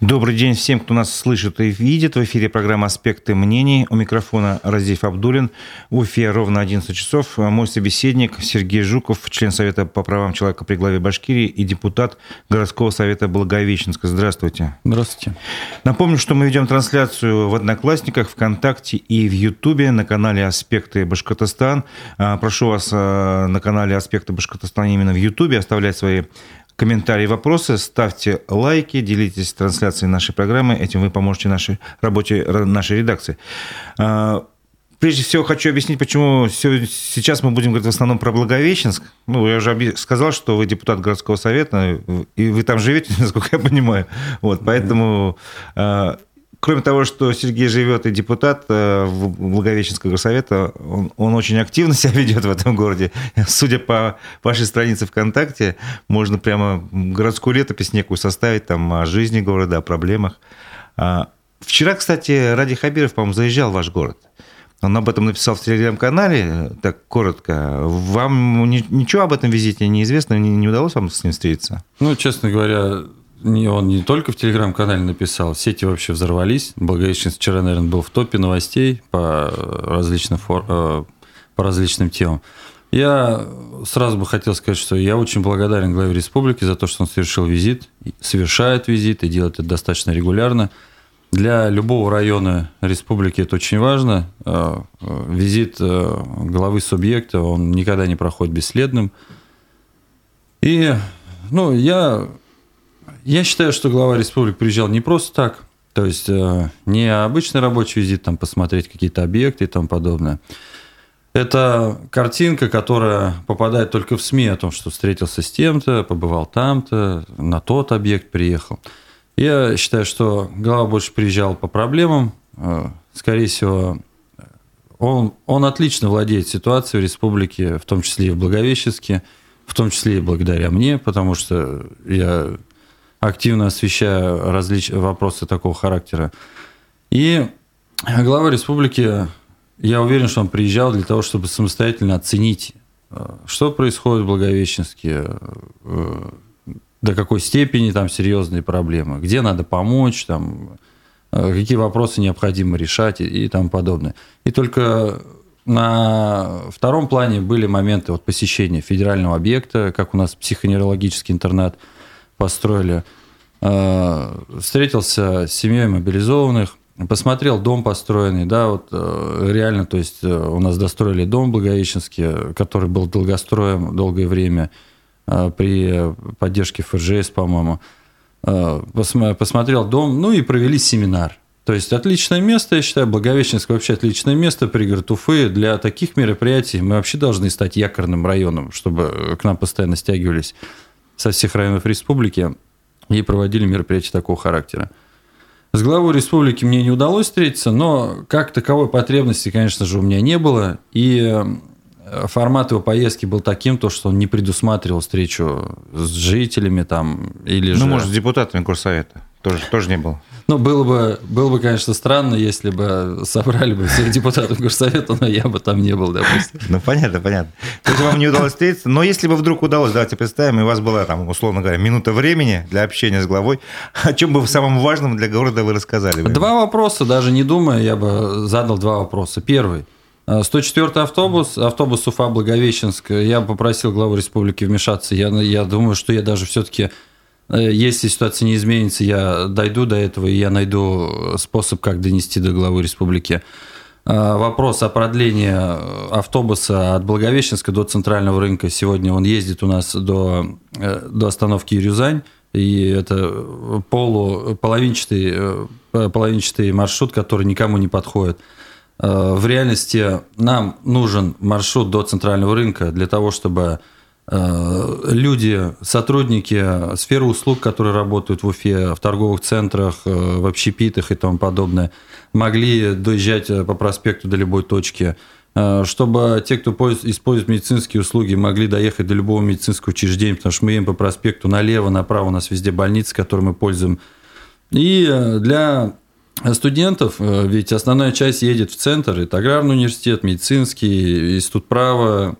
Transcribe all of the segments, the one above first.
Добрый день всем, кто нас слышит и видит. В эфире программа «Аспекты мнений». У микрофона Разиф Абдулин. В Уфе ровно 11 часов. Мой собеседник Сергей Жуков, член Совета по правам человека при главе Башкирии и депутат городского совета Благовещенска. Здравствуйте. Здравствуйте. Напомню, что мы ведем трансляцию в Одноклассниках, ВКонтакте и в Ютубе на канале «Аспекты Башкортостан». Прошу вас на канале «Аспекты Башкортостан» именно в Ютубе оставлять свои комментарии, вопросы, ставьте лайки, делитесь трансляцией нашей программы. Этим вы поможете нашей работе, нашей редакции. Прежде всего, хочу объяснить, почему сейчас мы будем говорить в основном про Благовещенск. Ну, я уже сказал, что вы депутат городского совета, и вы там живете, насколько я понимаю. Вот, поэтому... Кроме того, что Сергей живет и депутат Благовещенского горсовета, он очень активно себя ведет в этом городе. Судя по вашей странице ВКонтакте, можно прямо городскую летопись некую составить там, о жизни города, о проблемах. Вчера, кстати, Радий Хабиров, по-моему, заезжал в ваш город. Он об этом написал в телеграм-канале, так коротко. Вам ничего об этом визите неизвестно? Не удалось вам с ним встретиться? Ну, честно говоря... Он не только в телеграм-канале написал, сети вообще взорвались. Благовещенск вчера, наверное, был в топе новостей по различным темам. Я сразу бы хотел сказать, что я очень благодарен главе республики за то, что он совершил визит, совершает визит и делает это достаточно регулярно. Для любого района республики это очень важно. Визит главы субъекта, он никогда не проходит бесследным. И, Я считаю, что глава республики приезжал не просто так, то есть не обычный рабочий визит, там, посмотреть какие-то объекты и тому подобное. Это картинка, которая попадает только в СМИ о том, что встретился с тем-то, побывал там-то, на тот объект приехал. Я считаю, что глава больше приезжал по проблемам. Скорее всего, он отлично владеет ситуацией в республике, в том числе и в Благовещенске, в том числе и благодаря мне, потому что я... активно освещая вопросы такого характера. И глава республики, я уверен, что он приезжал для того, чтобы самостоятельно оценить, что происходит в Благовещенске, до какой степени там серьезные проблемы, где надо помочь, там, какие вопросы необходимо решать и тому подобное. И только на втором плане были моменты вот, посещения федерального объекта, как у нас психоневрологический интернат, построили, встретился с семьей мобилизованных, посмотрел дом построенный, да, вот реально, то есть у нас достроили дом в Благовещенске, который был долгостроем долгое время при поддержке ФРЖС, по-моему. Посмотрел дом, ну и провели семинар. То есть отличное место, я считаю, Благовещенск вообще отличное место, пригород Уфы. Для таких мероприятий мы вообще должны стать якорным районом, чтобы к нам постоянно стягивались со всех районов республики и проводили мероприятия такого характера. С главой республики мне не удалось встретиться, но как таковой потребности, конечно же, у меня не было. И формат его поездки был таким, то, что он не предусматривал встречу с жителями там, или же... Ну, может, с депутатами горсовета тоже не было. Ну, было бы, конечно, странно, если бы собрали бы всех депутатов горсовета, но я бы там не был, допустим. Ну, понятно. То есть вам не удалось встретиться, но если бы вдруг удалось, давайте представим, и у вас была, там, условно говоря, минута времени для общения с главой, о чем бы в самом важном для города вы рассказали? Два вопроса, даже не думая, я бы задал два вопроса. Первый. 104-й автобус Уфа-Благовещенск, я попросил главу республики вмешаться. Я думаю, что я даже все-таки... Если ситуация не изменится, я дойду до этого, и я найду способ, как донести до главы республики. Вопрос о продлении автобуса от Благовещенска до Центрального рынка. Сегодня он ездит у нас до остановки Рязань, и это половинчатый маршрут, который никому не подходит. В реальности нам нужен маршрут до Центрального рынка для того, чтобы... люди, сотрудники сферы услуг, которые работают в Уфе, в торговых центрах, в общепитах и тому подобное, могли доезжать по проспекту до любой точки, чтобы те, кто использует медицинские услуги, могли доехать до любого медицинского учреждения, потому что мы едем по проспекту налево, направо, у нас везде больницы, которые мы пользуем. И для студентов, ведь основная часть едет в центр, это аграрный университет, медицинский, институт права,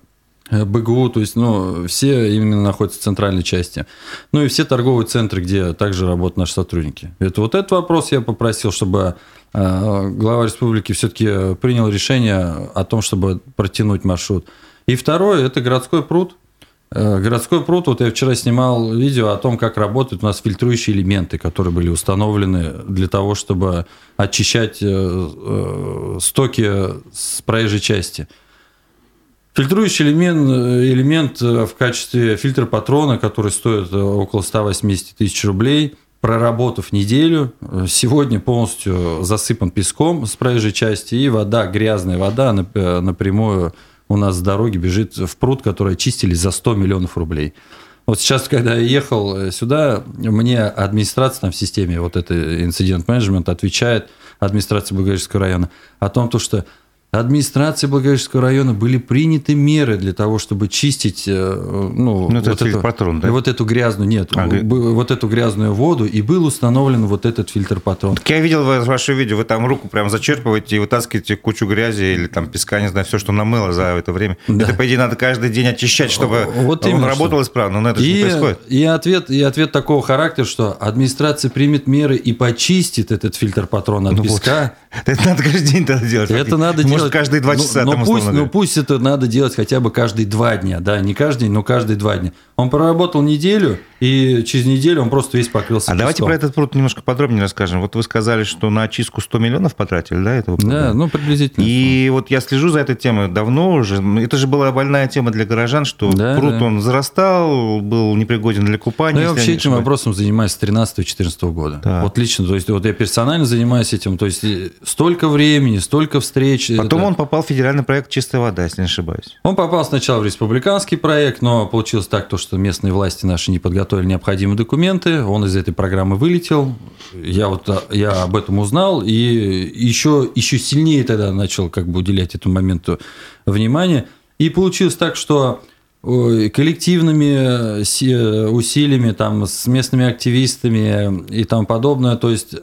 БГУ, то есть, ну, все именно находятся в центральной части. Ну, и все торговые центры, где также работают наши сотрудники. Это вот этот вопрос я попросил, чтобы глава республики все-таки принял решение о том, чтобы протянуть маршрут. И второе – это городской пруд. Городской пруд, вот я вчера снимал видео о том, как работают у нас фильтрующие элементы, которые были установлены для того, чтобы очищать стоки с проезжей части. Фильтрующий элемент в качестве фильтра патрона, который стоит около 180 тысяч рублей, проработав неделю, сегодня полностью засыпан песком с проезжей части, и вода, грязная вода напрямую у нас с дороги бежит в пруд, который очистили за 100 миллионов рублей. Вот сейчас, когда я ехал сюда, мне администрация там в системе, вот это инцидент-менеджмент, отвечает, администрация Благовещенского района, о том, что... Администрации Благовещенского района были приняты меры для того, чтобы чистить вот эту грязную, вот эту грязную воду, и был установлен вот этот фильтр-патрон. Так я видел ваше видео, вы там руку прям зачерпываете и вытаскиваете кучу грязи или там песка, не знаю, все, что намыло за это время. Да. Это, по идее, надо каждый день очищать, чтобы вот он работал исправно, но это же не происходит. И ответ такого характера, что администрация примет меры и почистит этот фильтр-патрон от песка. Вот. Это надо каждый день тогда делать. Это надо делать. Может, каждые 2 часа. Пусть это надо делать хотя бы каждые 2 дня. Да, не каждый день, но каждые 2 дня. Он проработал неделю, и через неделю он просто весь покрылся песком. Давайте про этот пруд немножко подробнее расскажем. Вот вы сказали, что на очистку 100 миллионов потратили, да? Этого пруда? Да, ну, приблизительно. И вот я слежу за этой темой давно уже. Это же была больная тема для горожан, что пруд, он зарастал, был непригоден для купания. Ну, я вообще этим вопросом занимаюсь с 2013-2014 года. Да. Вот лично, то есть, вот я персонально занимаюсь этим. То есть, столько времени, столько встреч... Потом он попал в федеральный проект «Чистая вода», если не ошибаюсь. Он попал сначала в республиканский проект, но получилось так, что местные власти наши не подготовили необходимые документы. Он из этой программы вылетел. Я об этом узнал. И еще сильнее тогда начал как бы уделять этому моменту внимание. И получилось так, что коллективными усилиями, там, с местными активистами и тому подобное, то есть...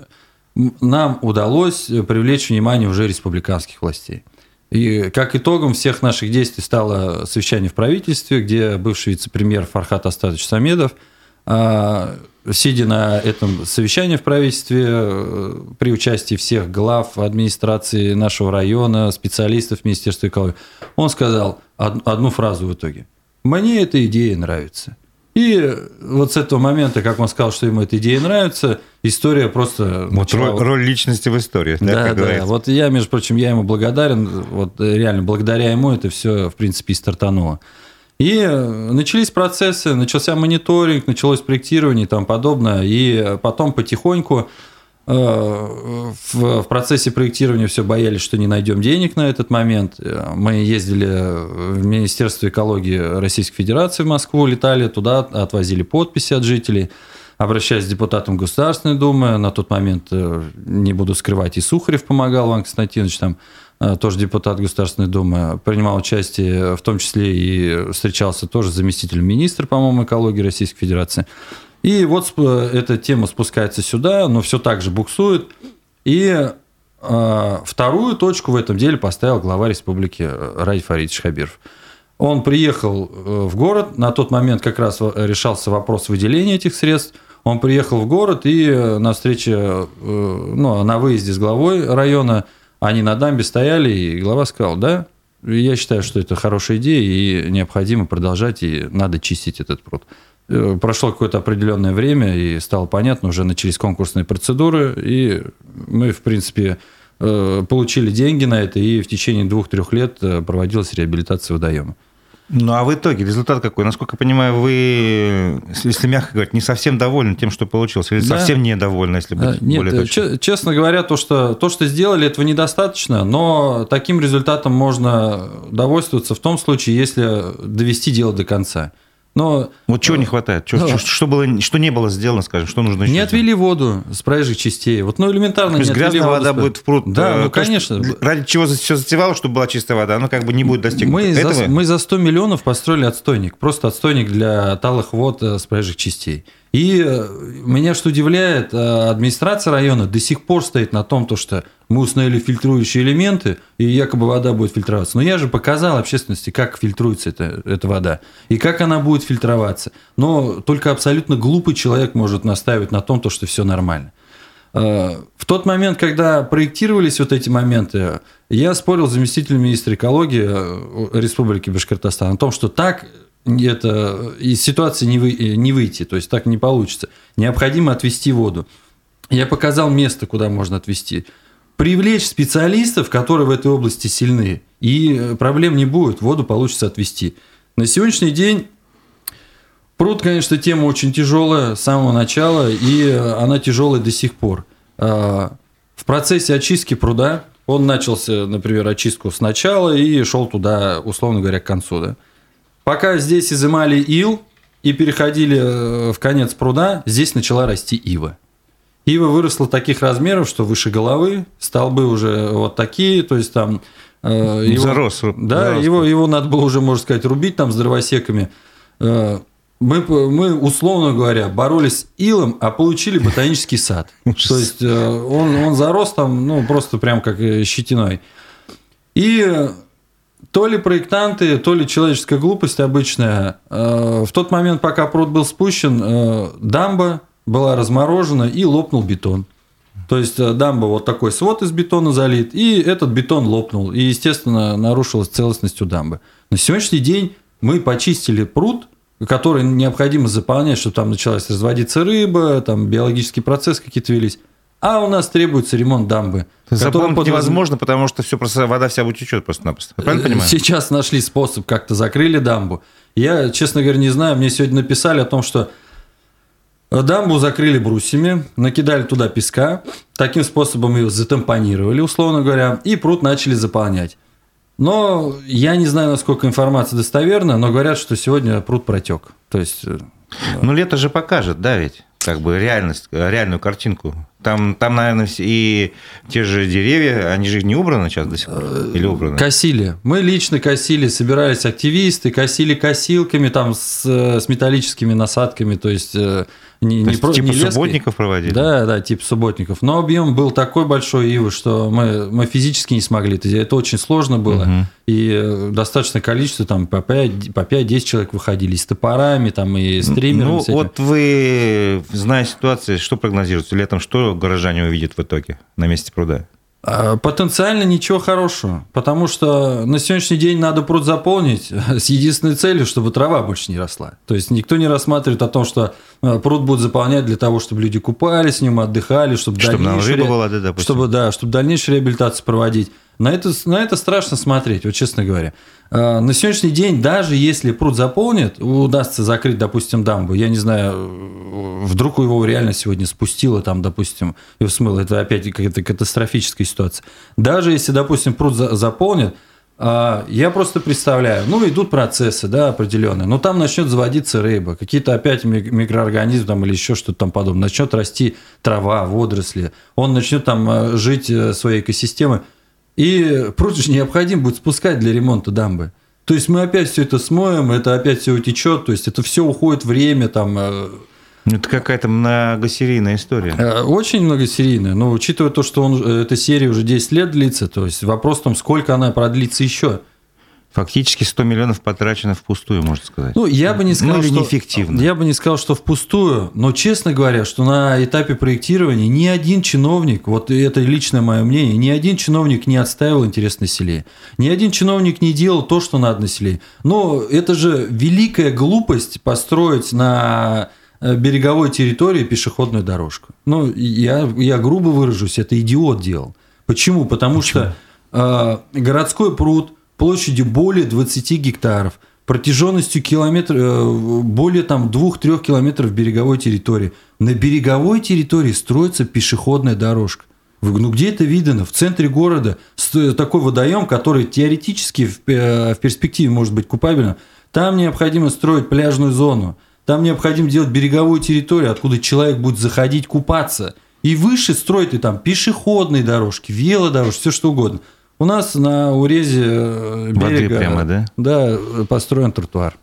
нам удалось привлечь внимание уже республиканских властей. И как итогом всех наших действий стало совещание в правительстве, где бывший вице-премьер Фархат Астатович Самедов, сидя на этом совещании в правительстве, при участии всех глав администрации нашего района, специалистов Министерства экологии, он сказал одну фразу в итоге. «Мне эта идея нравится». И вот с этого момента, как он сказал, что ему эта идея нравится, история просто... Вот начала... роль личности в истории. Да. Вот я, между прочим, ему благодарен. Вот реально, благодаря ему это все, в принципе, и стартануло. И начались процессы, начался мониторинг, началось проектирование и тому подобное. И потом потихоньку в процессе проектирования все боялись, что не найдем денег на этот момент. Мы ездили в Министерство экологии Российской Федерации в Москву, летали туда, отвозили подписи от жителей, обращаясь к депутатам Государственной Думы. На тот момент, не буду скрывать, и Сухарев помогал, Иван Константинович, там тоже депутат Государственной Думы, принимал участие, в том числе и встречался тоже с заместителем министра, по-моему, экологии Российской Федерации. И вот эта тема спускается сюда, но все так же буксует. И вторую точку в этом деле поставил глава республики Радий Хабиров. Он приехал в город, на тот момент как раз решался вопрос выделения этих средств. Он приехал в город, и на встрече, на выезде с главой района, они на дамбе стояли, и глава сказал, да, я считаю, что это хорошая идея, и необходимо продолжать, и надо чистить этот пруд. Прошло какое-то определенное время, и стало понятно, уже начались конкурсные процедуры, и мы, в принципе, получили деньги на это, и в течение 2-3 лет проводилась реабилитация водоема. Ну, а в итоге результат какой? Насколько я понимаю, вы, если мягко говорить, не совсем довольны тем, что получилось, или совсем недовольны, если быть более точным? Нет, честно говоря, то, что сделали, этого недостаточно, но таким результатом можно довольствоваться в том случае, если довести дело до конца. Но, вот чего не хватает? Что не было сделано, скажем, что нужно еще сделать? Не отвели воду с проезжих частей. Вот, элементарно не отвели воду. То есть грязная вода будет в пруд. Да, конечно. Ради чего все затевалось, чтобы была чистая вода, она как бы не будет достигнута. Мы за 100 миллионов построили отстойник. Просто отстойник для талых вод с проезжих частей. И меня что удивляет, администрация района до сих пор стоит на том, что мы установили фильтрующие элементы, и якобы вода будет фильтроваться. Но я же показал общественности, как фильтруется эта вода, и как она будет фильтроваться. Но только абсолютно глупый человек может настаивать на том, что все нормально. В тот момент, когда проектировались вот эти моменты, я спорил с заместителем министра экологии Республики Башкортостан о том, что так из ситуации не выйти, то есть так не получится. Необходимо отвести воду. Я показал место, куда можно отвести. Привлечь специалистов, которые в этой области сильны, и проблем не будет, воду получится отвести. На сегодняшний день пруд, конечно, тема очень тяжелая с самого начала, и она тяжелая до сих пор. В процессе очистки пруда он начался, например, очистку сначала и шел туда, условно говоря, к концу, да? Пока здесь изымали ил и переходили в конец пруда, здесь начала расти ива. Ива выросла таких размеров, что выше головы, столбы уже вот такие, то есть там... зарос. Да, его надо было уже, можно сказать, рубить там с дровосеками. Мы, условно говоря, боролись с илом, а получили ботанический сад. То есть он зарос там, ну, просто прям как щетиной. И... То ли проектанты, то ли человеческая глупость обычная. В тот момент, пока пруд был спущен, дамба была разморожена и лопнул бетон. То есть дамба вот такой свод из бетона залит, и этот бетон лопнул. И, естественно, нарушилась целостность у дамбы. На сегодняшний день мы почистили пруд, который необходимо заполнять, чтобы там началась разводиться рыба, там биологические процессы какие-то велись. А у нас требуется ремонт дамбы. Заполнить невозможно, потому что все просто, вода вся утечет просто-напросто. Правильно понимаю? Сейчас нашли способ, как-то закрыли дамбу. Я, честно говоря, не знаю. Мне сегодня написали о том, что дамбу закрыли брусьями, накидали туда песка, таким способом ее затампонировали, условно говоря, и пруд начали заполнять. Но я не знаю, насколько информация достоверна, но говорят, что сегодня пруд протек. То есть... Ну, лето же покажет, да, ведь? Как бы реальность, реальную картинку. Там, наверное, и те же деревья, они же не убраны сейчас до сих пор? Или убраны? Косили. Мы лично косили, собирались активисты, косили косилками там с металлическими насадками, то есть... типа субботников проводили? Да, типа субботников. Но объем был такой большой, Ива, что мы физически не смогли. Это очень сложно было. Угу. И достаточное количество, там, по 5-10 человек выходили с топорами, там, и с триммерами. Ну, вот вы, зная ситуацию, что прогнозируется? Летом что горожане увидят в итоге на месте пруда? Потенциально ничего хорошего, потому что на сегодняшний день надо пруд заполнить с единственной целью, чтобы трава больше не росла. То есть никто не рассматривает о том, что пруд будут заполнять для того, чтобы люди купались в нем, отдыхали, чтобы дальнейшую реабилитацию проводить. На это страшно смотреть, вот честно говоря. На сегодняшний день, даже если пруд заполнит, удастся закрыть, допустим, дамбу, я не знаю, вдруг его реально сегодня спустило, там, допустим, его смыло, это опять какая-то катастрофическая ситуация. Даже если, допустим, пруд заполнит, я просто представляю, идут процессы, да, определенные, но там начнет заводиться рыба, какие-то опять микроорганизмы там, или еще что-то там подобное, начнет расти трава, водоросли, он начнет там жить своей экосистемой. И пруд же необходимо будет спускать для ремонта дамбы. То есть мы опять все это смоем, это опять все утечет, то есть это все уходит время там. Это какая-то многосерийная история. Очень многосерийная, но учитывая то, что эта серия уже 10 лет длится, то есть вопрос в том, сколько она продлится еще. Фактически 100 миллионов потрачено впустую, можно сказать. Я бы не сказал, или неэффективно. Я бы не сказал, что впустую, но, честно говоря, что на этапе проектирования ни один чиновник, вот это личное мое мнение, ни один чиновник не отстаивал интерес населения, ни один чиновник не делал то, что надо населению. Но это же великая глупость построить на береговой территории пешеходную дорожку. Я грубо выражусь, это идиот делал. Почему? Потому что городской пруд площадью более 20 гектаров, протяженностью более 2-3 километров береговой территории. На береговой территории строится пешеходная дорожка. Где это видно? В центре города такой водоем, который теоретически в перспективе может быть купабельным. Там необходимо строить пляжную зону, там необходимо делать береговую территорию, откуда человек будет заходить купаться. И выше строить и там пешеходные дорожки, велодорожки, все что угодно. У нас на урезе берега воды прямо, да? Да, построен тротуар.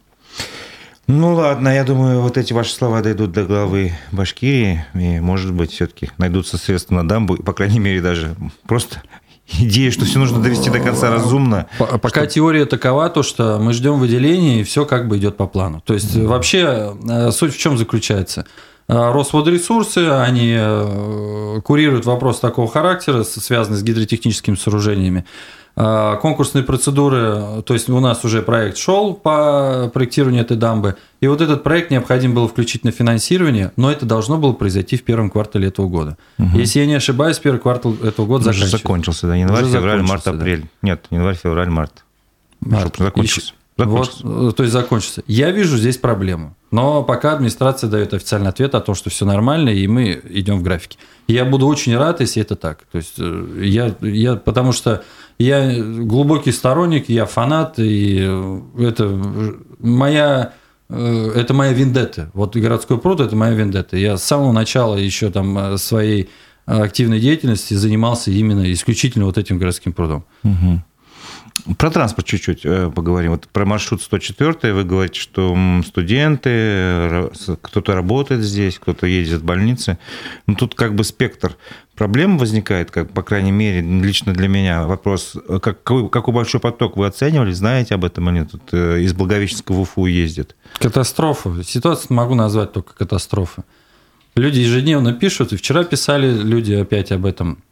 Ну ладно, я думаю, вот эти ваши слова дойдут до главы Башкирии, и, может быть, все-таки найдутся средства на дамбу, по крайней мере, даже просто идея, что все нужно довести до конца разумно. Пока теория такова, то, что мы ждем выделения, и все как бы идет по плану. То есть, вообще, суть в чем заключается? Росводресурсы, они курируют вопрос такого характера, связанный с гидротехническими сооружениями. Конкурсные процедуры, то есть у нас уже проект шел по проектированию этой дамбы, и вот этот проект необходимо было включить на финансирование, но это должно было произойти в первом квартале этого года. Угу. Если я не ошибаюсь, первый квартал этого года закончился. Да, январь, февраль, март, апрель. Да. Нет, январь, февраль, март. Закончился. Вот, то есть закончится. Я вижу здесь проблему, но пока администрация дает официальный ответ о том, что все нормально, и мы идем в графике. Я буду очень рад, если это так. То есть я потому что я глубокий сторонник, я фанат, и это моя вендетта. Вот городской пруд – это моя вендетта. Я с самого начала еще там своей активной деятельности занимался именно исключительно вот этим городским прудом. Угу. Про транспорт чуть-чуть поговорим. Вот про маршрут 104 вы говорите, что студенты, кто-то работает здесь, кто-то едет в больницы. Но тут как бы спектр проблем возникает, как, по крайней мере, лично для меня вопрос, какой большой поток вы оценивали, знаете об этом или нет? Тут из Благовещенска в Уфу ездит. Катастрофа. Ситуацию могу назвать только катастрофой. Люди ежедневно пишут, и вчера писали люди опять об этом.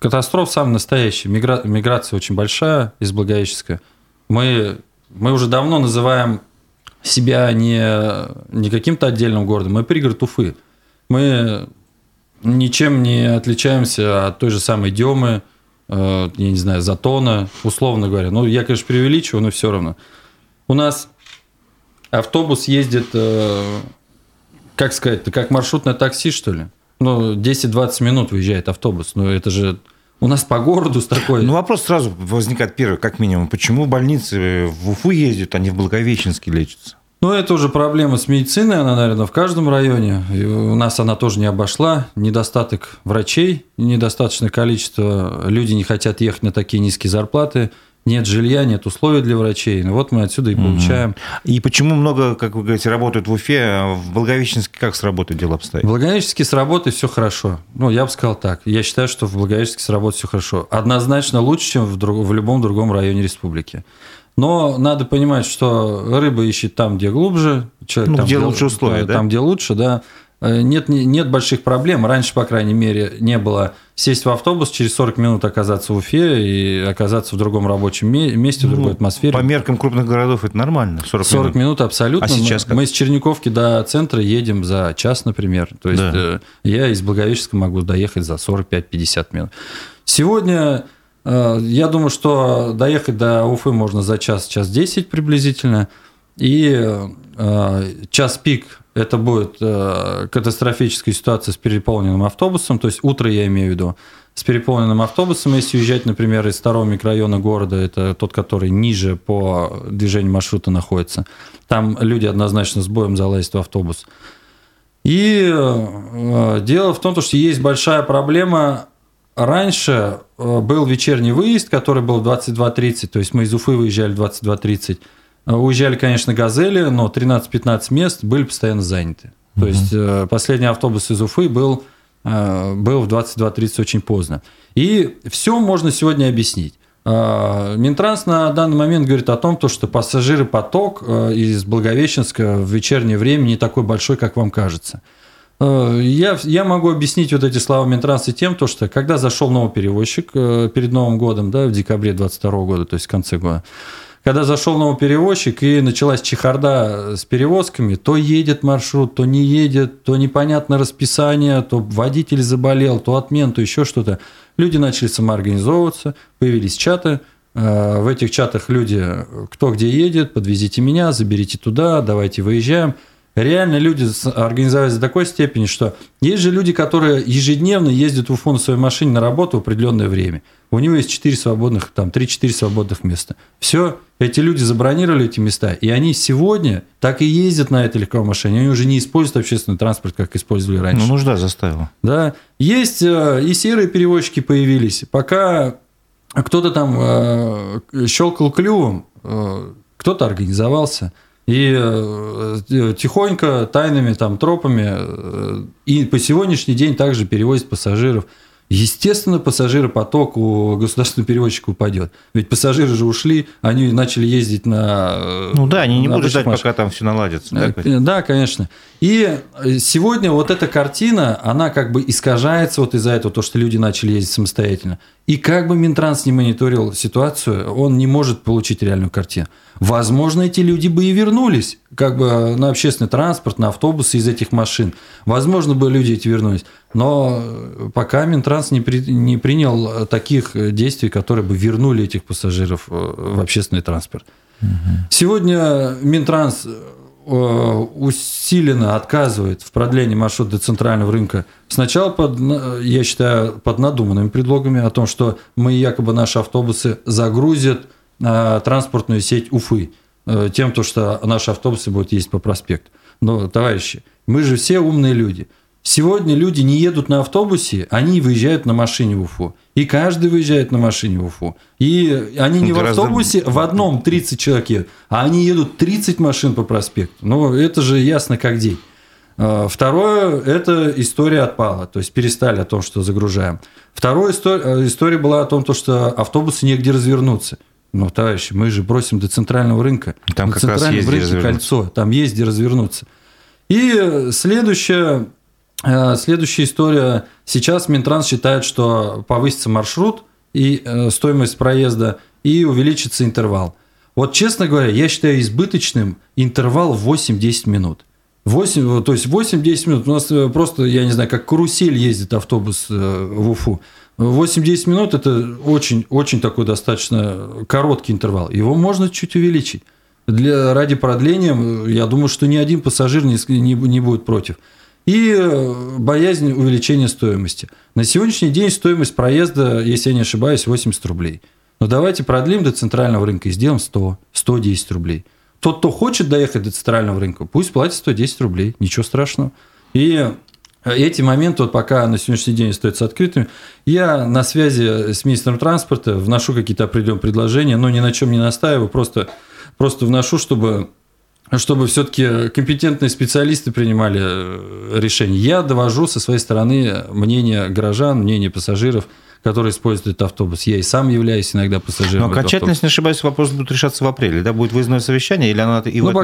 Катастроф самая настоящая. Миграция очень большая из Благовещенска. Мы уже давно называем себя не каким-то отдельным городом, мы пригород Уфы. Мы ничем не отличаемся от той же самой Демы, я не знаю, Затона, условно говоря. Ну, я, конечно, преувеличиваю, но все равно. У нас автобус ездит, как сказать-то, как маршрутное такси, что ли? 10-20 минут выезжает автобус. Но это же у нас по городу с такой... Ну, вопрос сразу возникает первый, как минимум. Почему больницы в Уфу ездят, а не в Благовещенске лечатся? Ну, это уже проблема с медициной. Она, наверное, в каждом районе. И у нас она тоже не обошла. Недостаток врачей, недостаточное количество. Люди не хотят ехать на такие низкие зарплаты. Нет жилья, нет условий для врачей. Ну, вот мы отсюда и получаем. И почему много, как вы говорите, работают в Уфе, а в Благовещенске как с работой дела обстоят? В Благовещенске с работой все хорошо. Ну, я бы сказал так. Я считаю, что в Благовещенске с работой все хорошо. Однозначно лучше, чем в любом другом районе республики. Но надо понимать, что рыба ищет там, где глубже. Человек, там, где лучше условия, да? Там, где лучше, да. Нет больших проблем. Раньше, по крайней мере, не было сесть в автобус, через 40 минут оказаться в Уфе и оказаться в другом рабочем месте, в другой атмосфере. По меркам крупных городов это нормально. 40 минут абсолютно. А сейчас мы с Черниковки до центра едем за час, например. То есть да. Я из Благовещенска могу доехать за 45-50 минут. Сегодня, я думаю, что доехать до Уфы можно за час 10 приблизительно. И час пик. Это будет катастрофическая ситуация с переполненным автобусом, то есть утро, я имею в виду, с переполненным автобусом. Если уезжать, например, из второго микрорайона города, это тот, который ниже по движению маршрута находится, там люди однозначно с боем залазят в автобус. И дело в том, что есть большая проблема. Раньше был вечерний выезд, который был в 22:30, то есть мы из Уфы выезжали в 22:30. Уезжали, конечно, «Газели», но 13-15 мест были постоянно заняты. То есть последний автобус из Уфы был в 22:30 очень поздно. И все можно сегодня объяснить. Минтранс на данный момент говорит о том, что пассажиропоток из Благовещенска в вечернее время не такой большой, как вам кажется. Я могу объяснить вот эти слова Минтранса тем, что когда зашел новый перевозчик перед Новым годом, да, в декабре 2022 года, то есть в конце года, когда зашел новый перевозчик и началась чехарда с перевозками, то едет маршрут, то не едет, то непонятно расписание, то водитель заболел, то отмен, то еще что-то. Люди начали самоорганизовываться, появились чаты. В этих чатах люди, кто где едет, подвезите меня, заберите туда, давайте выезжаем. Реально люди организовались до такой степени, что есть же люди, которые ежедневно ездят в Уфу на своей машине на работу в определенное время. У него есть 3-4 свободных места. Все, эти люди забронировали эти места, и они сегодня так и ездят на этой легковой машине. Они уже не используют общественный транспорт, как использовали раньше. Ну, нужда заставила. Да. Есть и серые перевозчики появились. Пока кто-то там щелкал клювом, кто-то организовался. И тихонько, тайными там тропами, и по сегодняшний день также перевозят пассажиров. Естественно, пассажиропоток у государственного перевозчика упадет. Ведь пассажиры же ушли, они начали ездить на... Ну да, они не будут ждать, пока там все наладится. Да, конечно. И сегодня вот эта картина, она как бы искажается вот из-за этого, то, что люди начали ездить самостоятельно. И как бы Минтранс не мониторил ситуацию, он не может получить реальную картину. Возможно, эти люди бы и вернулись как бы на общественный транспорт, на автобусы из этих машин. Возможно, бы люди эти вернулись. Но пока Минтранс не принял таких действий, которые бы вернули этих пассажиров в общественный транспорт. Угу. Сегодня Минтранс усиленно отказывает в продлении маршрута до центрального рынка. Сначала, я считаю, под надуманными предлогами о том, что мы якобы наши автобусы загрузят транспортную сеть Уфы тем, что наши автобусы будут ездить по проспекту. Но, товарищи, мы же все умные люди. Сегодня люди не едут на автобусе, они выезжают на машине в Уфу. И каждый выезжает на машине в Уфу. И они не в автобусе, в одном 30 человек едут, а они едут 30 машин по проспекту. Ну, это же ясно как день. Второе, это история отпала, то есть перестали о том, что загружаем. Второе, история была о том, что автобусы негде развернуться. Ну, товарищи, мы же бросим до центрального рынка. Там как раз есть где кольцо, там есть где развернуться. И следующая история. Сейчас Минтранс считает, что повысится маршрут и стоимость проезда, и увеличится интервал. Вот, честно говоря, я считаю избыточным интервал 8-10 минут. 8-10 минут. У нас просто, я не знаю, как карусель ездит автобус в Уфу. 8-10 минут – это очень такой достаточно короткий интервал. Его можно чуть увеличить. Ради продления, я думаю, что ни один пассажир не будет против. И боязнь увеличения стоимости. На сегодняшний день стоимость проезда, если я не ошибаюсь, 80 рублей. Но давайте продлим до центрального рынка и сделаем 110 рублей. Тот, кто хочет доехать до центрального рынка, пусть платит 110 рублей, ничего страшного. И эти моменты вот пока на сегодняшний день остаются открытыми. Я на связи с министром транспорта вношу какие-то определенные предложения, но ни на чем не настаиваю, просто вношу, чтобы все-таки компетентные специалисты принимали решения. Я довожу со своей стороны мнение граждан, мнение пассажиров, которые используют этот автобус. Я и сам являюсь иногда пассажиром. Но окончательно, если не ошибаюсь, вопрос будет решаться в апреле. Да, будет выездное совещание, или оно его отменили? По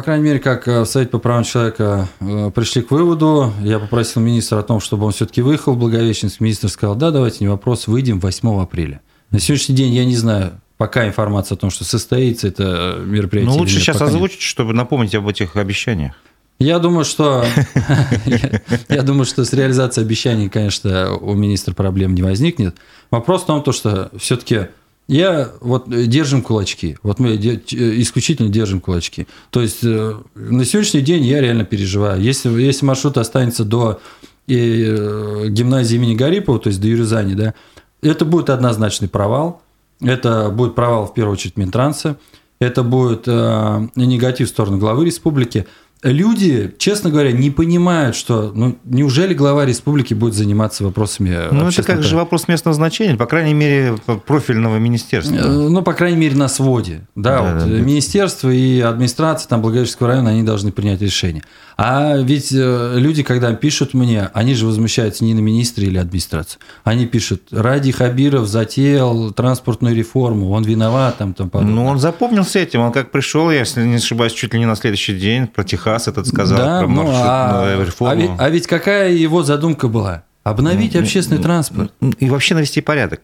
крайней мере, как в Совете по правам человека пришли к выводу. Я попросил министра о том, чтобы он все-таки выехал в Благовещенск. Министр сказал: да, давайте, не вопрос, выйдем 8 апреля. На сегодняшний день я не знаю пока информация о том, что состоится это мероприятие. Ну, лучше сейчас озвучить, чтобы напомнить об этих обещаниях. Я думаю, что с реализацией обещаний, конечно, у министра проблем не возникнет. Вопрос в том, что все-таки держим кулачки. Вот мы исключительно держим кулачки. То есть на сегодняшний день я реально переживаю. Если маршрут останется до гимназии имени Гарипова, то есть до Юрезани, да, это будет однозначный провал. Это будет провал, в первую очередь, Минтранса. Это будет негатив в сторону главы республики. Люди, честно говоря, не понимают, что неужели глава республики будет заниматься вопросами общественного... Ну, это как же вопрос местного значения, по крайней мере, профильного министерства. Ну, по крайней мере, на своде. Да. Министерство и администрация Благовещенского района, они должны принять решение. А ведь люди, когда пишут мне, они же возмущаются не на министра или администрацию. Они пишут: Радий Хабиров затеял транспортную реформу, он виноват. Он запомнился этим, он как пришел, если не ошибаюсь, чуть ли не на следующий день, этот сказал, да, про маршрутную реформу. А ведь какая его задумка была? Обновить общественный транспорт. И вообще навести порядок.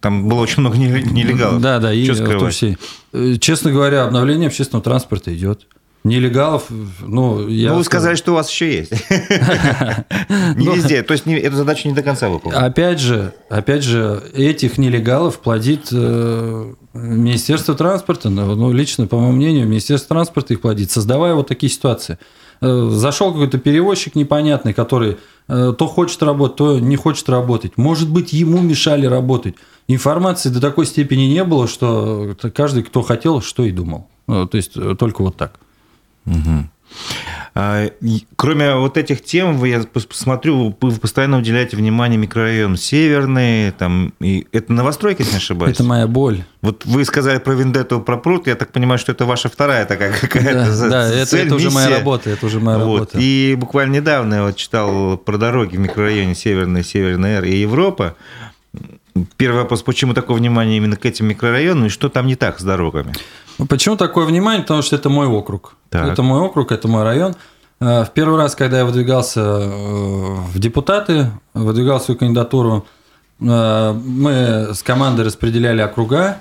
Там было очень много нелегалов. Да, и все. Честно говоря, обновление общественного транспорта идет. Нелегалов, вы сказали, что у вас еще есть. Не везде. То есть эту задачу не до конца выполнили. Опять же, этих нелегалов плодит Министерство транспорта. Лично, по моему мнению, Министерство транспорта их плодит, создавая вот такие ситуации. Зашел какой-то перевозчик непонятный, который то хочет работать, то не хочет работать. Может быть, ему мешали работать. Информации до такой степени не было, что каждый, кто хотел, что и думал. То есть только вот так. Угу. Кроме вот этих тем, я смотрю, вы постоянно уделяете внимание микрорайон Северный. Там, и это новостройки, если не ошибаюсь? Это моя боль. Вот вы сказали про вендетту, про пруд. Я так понимаю, что это ваша вторая такая какая-то цель, это уже моя работа. Это уже моя работа. И буквально недавно я вот читал про дороги в микрорайоне Северный, Северный Р и Европа. Первый вопрос, почему такое внимание именно к этим микрорайонам, и что там не так с дорогами? Почему такое внимание? Потому что это мой округ. Так. Это мой округ, это мой район. В первый раз, когда я выдвигался в депутаты, выдвигал свою кандидатуру, мы с командой распределяли округа.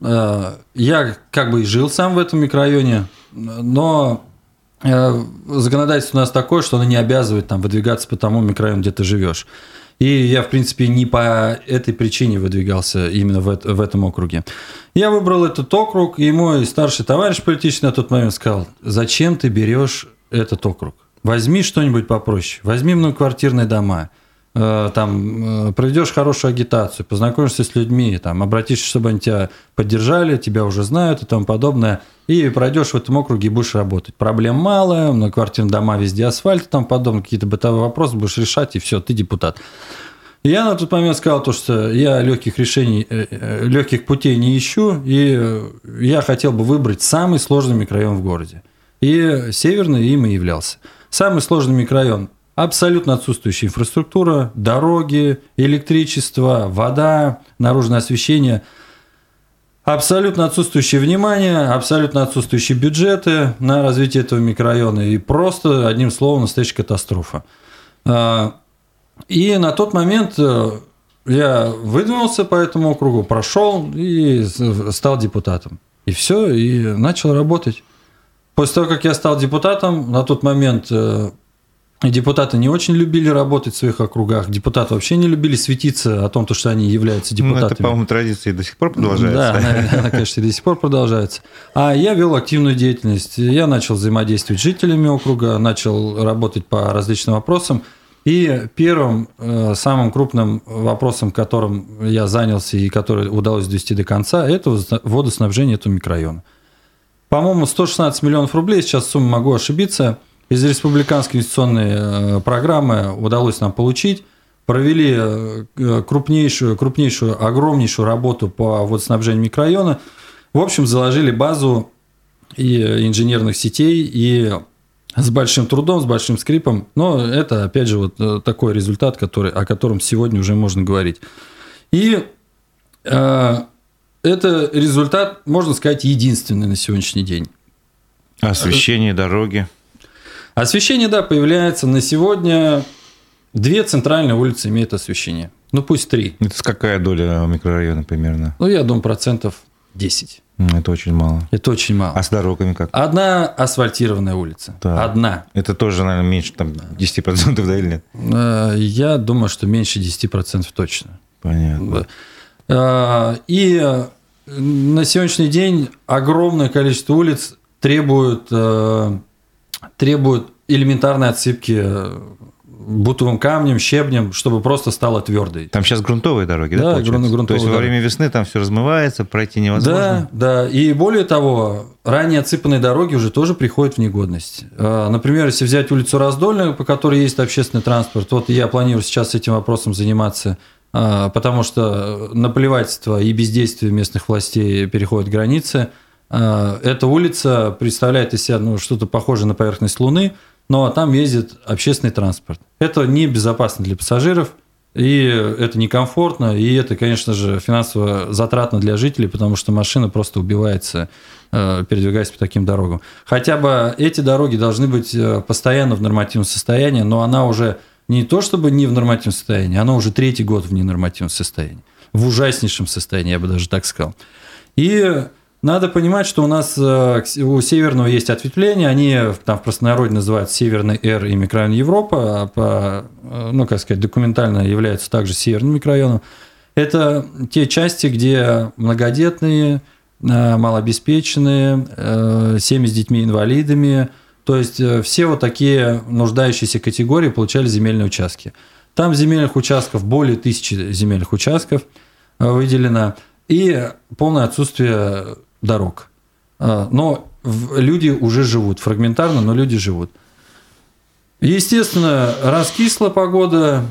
Я как бы и жил сам в этом микрорайоне, но законодательство у нас такое, что оно не обязывает там выдвигаться по тому микрорайону, где ты живешь. И я, в принципе, не по этой причине выдвигался именно в этом округе. Я выбрал этот округ, и мой старший товарищ политический на тот момент сказал: зачем ты берешь этот округ? Возьми что-нибудь попроще, возьми многоквартирные дома, там, проведешь хорошую агитацию, познакомишься с людьми, там, обратишься, чтобы они тебя поддержали, тебя уже знают и тому подобное, и пройдешь в этом округе и будешь работать. Проблем мало, многоквартирные дома, везде асфальт и тому подобное, какие-то бытовые вопросы будешь решать, и все, ты депутат. Я на тот момент сказал то, что я легких решений, легких путей не ищу, и я хотел бы выбрать самый сложный микрорайон в городе. И Северный им и являлся. Самый сложный микрорайон. Абсолютно отсутствующая инфраструктура, дороги, электричество, вода, наружное освещение. Абсолютно отсутствующее внимание, абсолютно отсутствующие бюджеты на развитие этого микрорайона. И просто, одним словом, настоящая катастрофа. И на тот момент я выдвинулся по этому округу, прошел и стал депутатом. И все, и начал работать. После того, как я стал депутатом, на тот момент... Депутаты не очень любили работать в своих округах. Депутаты вообще не любили светиться о том, что они являются депутатами. Ну, это, по-моему, традиция до сих пор продолжается. Да, она, конечно, до сих пор продолжается. А я вел активную деятельность. Я начал взаимодействовать с жителями округа, начал работать по различным вопросам. И первым, самым крупным вопросом, которым я занялся и который удалось довести до конца, это водоснабжение этого микрорайона. По-моему, 116 миллионов рублей, сейчас сумму могу ошибиться, из республиканской инвестиционной программы удалось нам получить. Провели крупнейшую, огромнейшую работу по водоснабжению микрорайона. В общем, заложили базу и инженерных сетей, и с большим трудом, с большим скрипом. Но это, опять же, вот такой результат, о котором сегодня уже можно говорить. И это результат, можно сказать, единственный на сегодняшний день. Освещение дороги. Освещение, да, появляется. На сегодня 2 центральные улицы имеют освещение. Ну, пусть 3. Это с какая доля микрорайона примерно? Ну, я думаю, 10%. Это очень мало. Это очень мало. А с дорогами как? Одна асфальтированная улица. Да. Одна. Это тоже, наверное, меньше там, 10%, да, или нет? Я думаю, что меньше 10% точно. Понятно. И на сегодняшний день огромное количество улиц требуют элементарной отсыпки бутовым камнем, щебнем, чтобы просто стало твердой. Там сейчас грунтовые дороги, да? Да, грунтовые. То есть во время весны там все размывается, пройти невозможно. Да, да. И более того, ранее отсыпанные дороги уже тоже приходят в негодность. Например, если взять улицу Раздольную, по которой есть общественный транспорт, вот я планирую сейчас этим вопросом заниматься, потому что на наплевательство и бездействие местных властей переходят границы. Эта улица представляет из себя что-то похожее на поверхность Луны, но там ездит общественный транспорт. Это небезопасно для пассажиров, и это некомфортно, и это, конечно же, финансово затратно для жителей, потому что машина просто убивается, передвигаясь по таким дорогам. Хотя бы эти дороги должны быть постоянно в нормативном состоянии, но она уже не то чтобы не в нормативном состоянии, она уже 3-й год в ненормативном состоянии, в ужаснейшем состоянии, я бы даже так сказал. И... Надо понимать, что у Северного есть ответвления, они там в простонародье называют Северный Р и микрорайон Европа, а документально являются также Северным микрорайоном. Это те части, где многодетные, малообеспеченные, семьи с детьми-инвалидами, то есть все вот такие нуждающиеся категории получали земельные участки. Там земельных участков, более 1000 земельных участков выделено, и полное отсутствие дорог. Но люди уже живут, фрагментарно, но люди живут. Естественно, раскисла погода,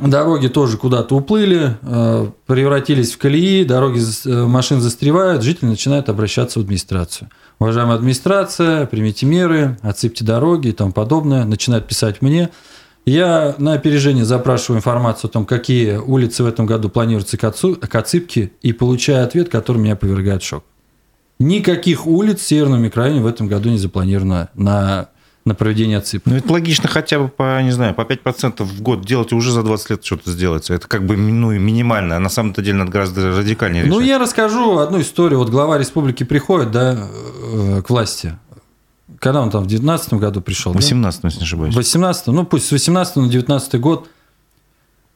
дороги тоже куда-то уплыли, превратились в колеи, дороги машин застревают, жители начинают обращаться в администрацию. Уважаемая администрация, примите меры, отсыпьте дороги и тому подобное. Начинают писать мне. Я на опережение запрашиваю информацию о том, какие улицы в этом году планируются к отсыпке, и получаю ответ, который меня повергает в шок. Никаких улиц в Северном микрорайоне в этом году не запланировано на проведение отсыпки. Ну, это логично хотя бы по, не знаю, по 5% в год делать, и уже за 20 лет что-то сделается. Это как бы минимально, а на самом-то деле надо гораздо радикальнее решать. Ну, я расскажу одну историю. Вот глава республики приходит, да, к власти. Когда он там в 19 году пришел? В 18, да? Если не ошибаюсь. В 18, ну пусть с 18 на 19 год.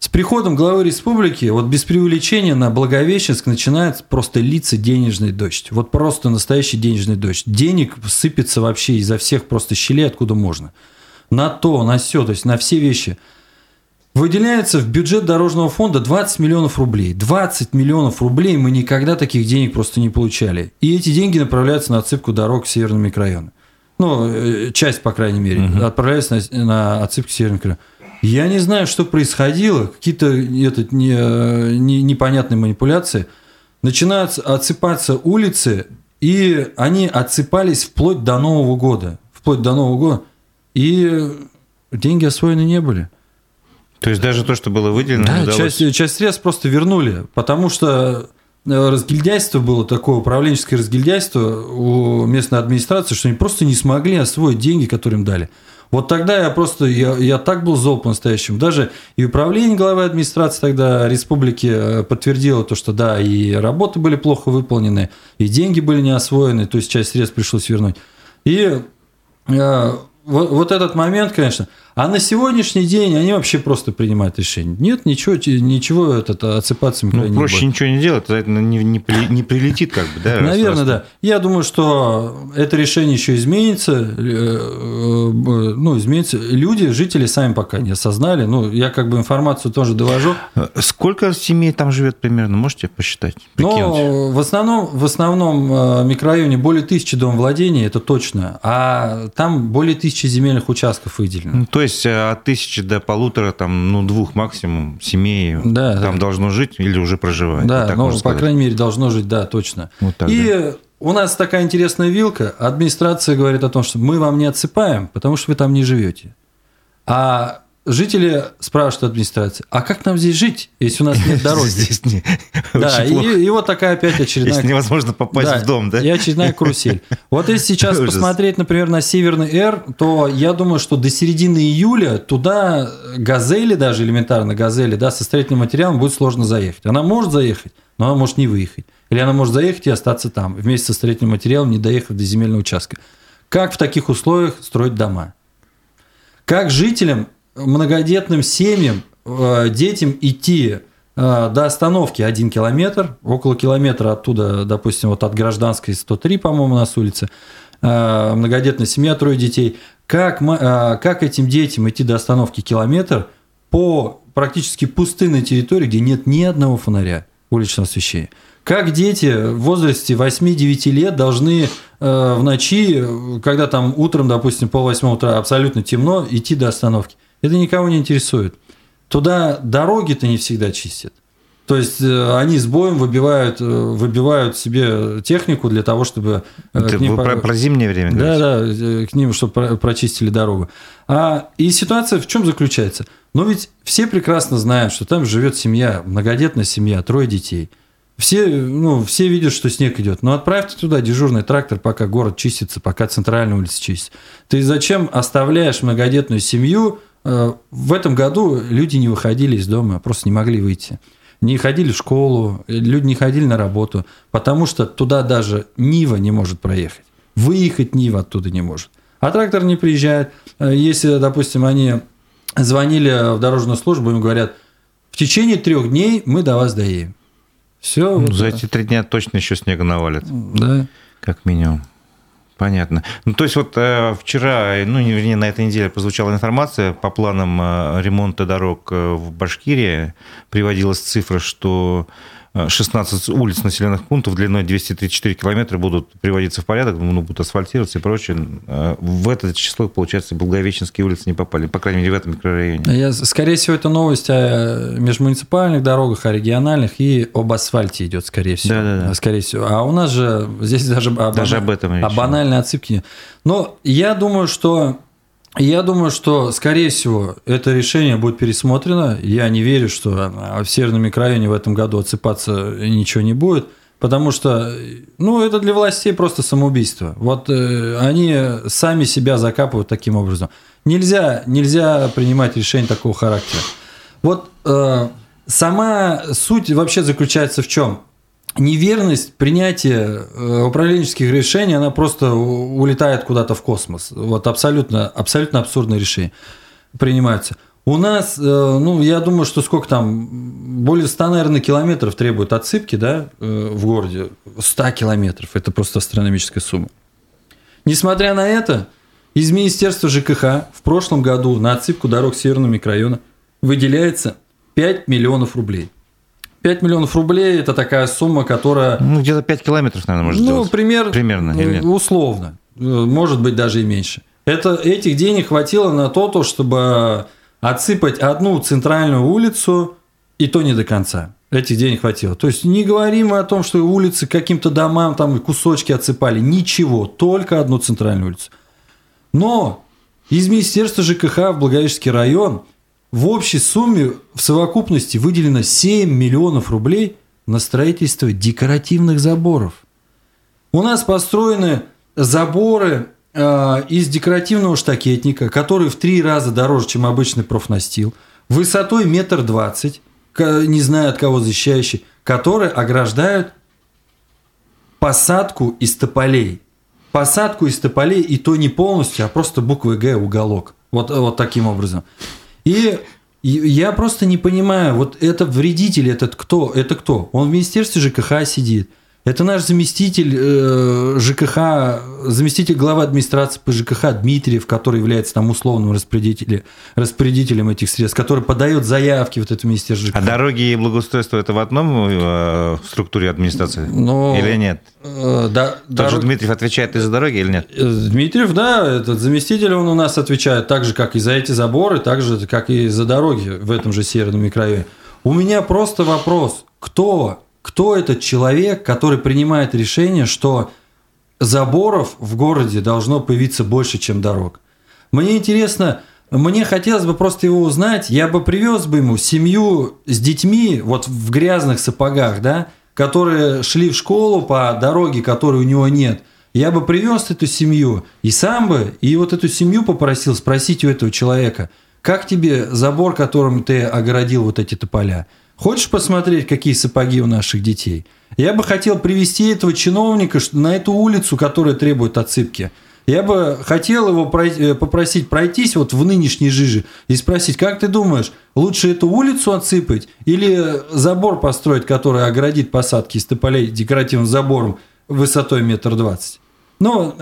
С приходом главы республики, вот без преувеличения, на Благовещенск начинает просто литься денежный дождь. Вот просто настоящий денежный дождь. Денег сыпется вообще изо всех просто щелей, откуда можно. На то, на сё, то есть на все вещи. Выделяется в бюджет дорожного фонда 20 миллионов рублей. 20 миллионов рублей, мы никогда таких денег просто не получали. И эти деньги направляются на отсыпку дорог в Северном микрорайоне. Ну, часть, по крайней мере, отправляется на отсыпку Северного микрорайона. Я не знаю, что происходило, какие-то непонятные манипуляции. Начинают отсыпаться улицы, и они отсыпались вплоть до Нового года. Вплоть до Нового года. И деньги освоены не были. То есть даже то, что было выделено, да, не удалось? Часть средств просто вернули, потому что... Разгильдяйство было такое, управленческое разгильдяйство у местной администрации, что они просто не смогли освоить деньги, которые им дали. Вот тогда я так был зол по-настоящему. Даже и управление главы администрации тогда республики подтвердило то, что да, и работы были плохо выполнены, и деньги были не освоены, то есть часть средств пришлось вернуть. И вот этот момент, конечно. А на сегодняшний день они вообще просто принимают решение. Нет, ничего отсыпаться им крайне не будет. Проще ничего не делать, за это не прилетит как бы. Да, наверное, да. Я думаю, что это решение еще изменится. Ну, изменится. Люди, жители сами пока не осознали. Ну, я как бы информацию тоже довожу. Сколько семей там живет примерно? Можете посчитать? Ну, в основном микрорайоне более 1000 домовладений, это точно. А там более 1000 земельных участков выделено. То есть от 1000 до 1,5, там, ну, 2 максимум семей, да, там должно жить или уже проживает. Да, так, ну, по крайней мере, должно жить, да, точно. Вот так, и да. У нас такая интересная вилка. Администрация говорит о том, что мы вам не отсыпаем, потому что вы там не живете. А жители спрашивают администрацию, а как нам здесь жить, если у нас нет дороги? Здесь нет. Да, и вот такая опять очередная... Если невозможно попасть, да, в дом, да? И очередная карусель. Вот если сейчас посмотреть, например, на Северный Р, то я думаю, что до середины июля туда газели, даже элементарно газели, да, со строительным материалом будет сложно заехать. Она может заехать, но она может не выехать. Или она может заехать и остаться там, вместе со строительным материалом, не доехав до земельного участка. Как в таких условиях строить дома? Как жителям... многодетным семьям, детям идти до остановки 1 километр, около километра оттуда, допустим, вот от Гражданской 103, по-моему, у нас улица, многодетная семья, 3 детей. Как этим детям идти до остановки километр по практически пустынной территории, где нет ни одного фонаря уличного освещения? Как дети в возрасте 8-9 лет должны в ночи, когда там утром, допустим, 7:30 утра абсолютно темно, идти до остановки? Это никого не интересует. Туда дороги-то не всегда чистят. То есть они с боем выбивают себе технику для того, чтобы... Это к ним... вы про зимнее время говорите? Да, к ним, чтобы прочистили дорогу. И ситуация в чем заключается? Но ведь все прекрасно знают, что там живет семья, многодетная семья, 3 детей. Все видят, что снег идет. Но отправь ты туда дежурный трактор, пока город чистится, пока центральная улица чистится. Ты зачем оставляешь многодетную семью? В этом году люди не выходили из дома, просто не могли выйти. Не ходили в школу, люди не ходили на работу, потому что туда даже Нива не может проехать. Выехать Нива оттуда не может. А трактор не приезжает. Если, допустим, они звонили в дорожную службу, им говорят, в течение 3 дней мы до вас доедем. Все, ну, вот за эти 3 дня точно еще снега навалит. Да. Как минимум. Понятно. Ну, то есть, вот вчера, на этой неделе прозвучала информация по планам ремонта дорог в Башкирии. Приводилась цифра, что 16 улиц населенных пунктов длиной 234 километра будут приводиться в порядок, будут асфальтироваться и прочее. В это число, получается, Благовещенские улицы не попали, по крайней мере, в этом микрорайоне. Скорее всего, это новость о межмуниципальных дорогах, о региональных, и об асфальте идет, скорее всего. Да. Скорее всего. А у нас же здесь даже об этом речь. О банальной отсыпке. Но я думаю, что, скорее всего, это решение будет пересмотрено. Я не верю, что в Северном микрорайоне в этом году отсыпаться ничего не будет, потому что, это для властей просто самоубийство. Они сами себя закапывают таким образом. Нельзя принимать решение такого характера. Сама суть вообще заключается в чем? Неверность принятия управленческих решений, она просто улетает куда-то в космос. Абсолютно абсурдные решения принимаются. У нас, я думаю, что сколько там, более 100, наверное, километров требуют отсыпки, да, в городе. 100 километров. Это просто астрономическая сумма. Несмотря на это, из Министерства ЖКХ в прошлом году на отсыпку дорог Северного микрорайона выделяется 5 миллионов рублей. 5 миллионов рублей – это такая сумма, которая… Где-то 5 километров, наверное, может делать. Примерно, или нет? Условно. Может быть, даже и меньше. Этих денег хватило на то, чтобы отсыпать одну центральную улицу, и то не до конца. Этих денег хватило. То есть, не говорим мы о том, что улицы каким-то домам, там кусочки отсыпали. Ничего, только одну центральную улицу. Но из Министерства ЖКХ в Благовещенский район в общей сумме в совокупности выделено 7 миллионов рублей на строительство декоративных заборов. У нас построены заборы из декоративного штакетника, который в 3 раза дороже, чем обычный профнастил, высотой 1,20 метра, не знаю от кого защищающий, которые ограждают посадку из тополей. Посадку из тополей, и то не полностью, а просто буквой «Г» уголок. Таким образом. И я просто не понимаю, это вредитель, этот кто? Это кто? Он в Министерстве ЖКХ сидит. Это наш заместитель ЖКХ, заместитель главы администрации по ЖКХ Дмитриев, который является там условным распорядителем этих средств, который подает заявки в это Министерство ЖКХ. А дороги и благоустройство – это в одном структуре администрации или нет? Же Дмитриев отвечает и за дороги или нет? Дмитриев, да, этот заместитель, он у нас отвечает так же, как и за эти заборы, так же, как и за дороги в этом же Северном микрорайоне. У меня просто вопрос, кто этот человек, который принимает решение, что заборов в городе должно появиться больше, чем дорог? Мне интересно, мне хотелось бы просто его узнать, я бы привез бы ему семью с детьми в грязных сапогах, да, которые шли в школу по дороге, которой у него нет. Я бы привез эту семью и сам бы, и эту семью попросил спросить у этого человека, как тебе забор, которым ты огородил эти тополя? Хочешь посмотреть, какие сапоги у наших детей? Я бы хотел привести этого чиновника на эту улицу, которая требует отсыпки. Я бы хотел его попросить пройтись в нынешней жиже и спросить, как ты думаешь, лучше эту улицу отсыпать или забор построить, который оградит посадки из тополей декоративным забором высотой 1,20 метра?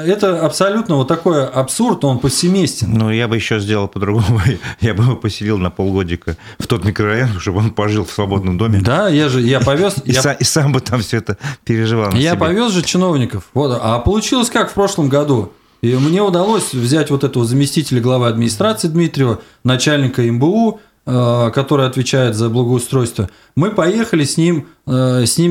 Это абсолютно такой абсурд, он повсеместен. Я бы еще сделал по-другому. Я бы его поселил на полгодика в тот микрорайон, чтобы он пожил в свободном доме. Да, я повез. И сам бы там все это переживал. Я повез же чиновников. А получилось как в прошлом году. И мне удалось взять этого заместителя главы администрации Дмитриева, начальника МБУ, который отвечает за благоустройство. Мы поехали с ними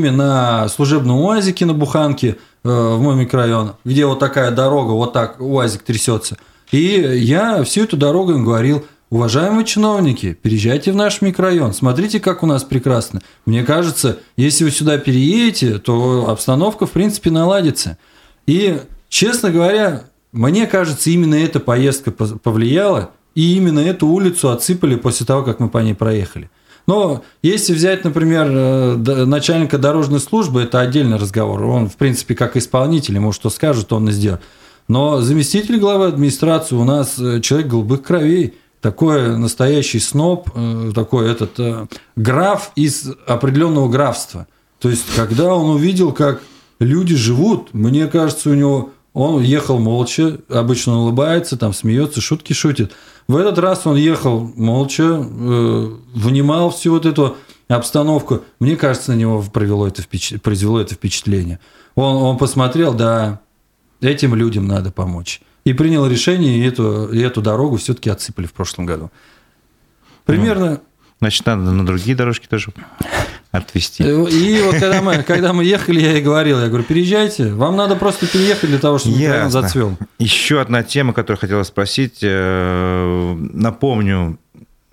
на служебном УАЗике на Буханке, в мой микрорайон, где такая дорога, так УАЗик трясется. И я всю эту дорогу им говорил: уважаемые чиновники, переезжайте в наш микрорайон, смотрите, как у нас прекрасно. Мне кажется, если вы сюда переедете, то обстановка, в принципе, наладится. И, честно говоря, мне кажется, именно эта поездка повлияла, и именно эту улицу отсыпали после того, как мы по ней проехали. Но если взять, например, начальника дорожной службы, это отдельный разговор. Он, в принципе, как исполнитель, ему что скажут, он и сделает. Но заместитель главы администрации у нас человек голубых кровей, такой настоящий сноб, такой граф из определенного графства. То есть, когда он увидел, как люди живут, мне кажется, у него он ехал молча, обычно он улыбается, там смеется, шутки шутит. В этот раз он ехал молча, внимал всю эту обстановку, мне кажется, на него произвело это впечатление. Он посмотрел, да, этим людям надо помочь. И принял решение, и эту дорогу все-таки отсыпали в прошлом году. Примерно... значит, надо на другие дорожки тоже отвезти. И вот когда мы ехали, я и говорил, я говорю, переезжайте, вам надо просто переехать для того, чтобы он зацвел. Еще одна тема, которую хотела спросить. Напомню,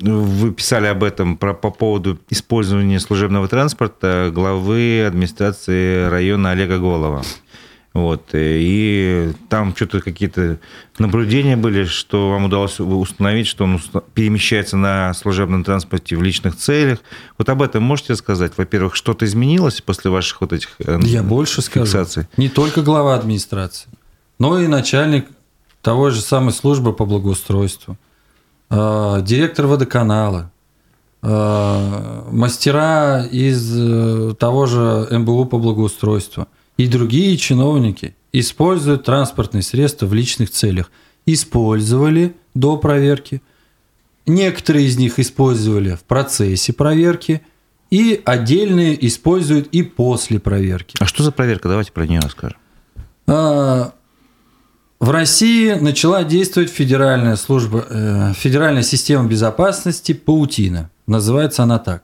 вы писали об этом по поводу использования служебного транспорта главы администрации района Олега Голова. Вот, и там что-то какие-то наблюдения были, что вам удалось установить, что он перемещается на служебном транспорте в личных целях. Вот об этом можете сказать? Во-первых, что-то изменилось после ваших вот этих фиксаций? Я больше скажу. Не только глава администрации, но и начальник того же самой службы по благоустройству, директор водоканала, мастера из того же МБУ по благоустройству. И другие чиновники используют транспортные средства в личных целях. Использовали до проверки. Некоторые из них использовали в процессе проверки. И отдельные используют и после проверки. А что за проверка? Давайте про нее расскажем. В России начала действовать федеральная служба, федеральная система безопасности «Паутина». Называется она так.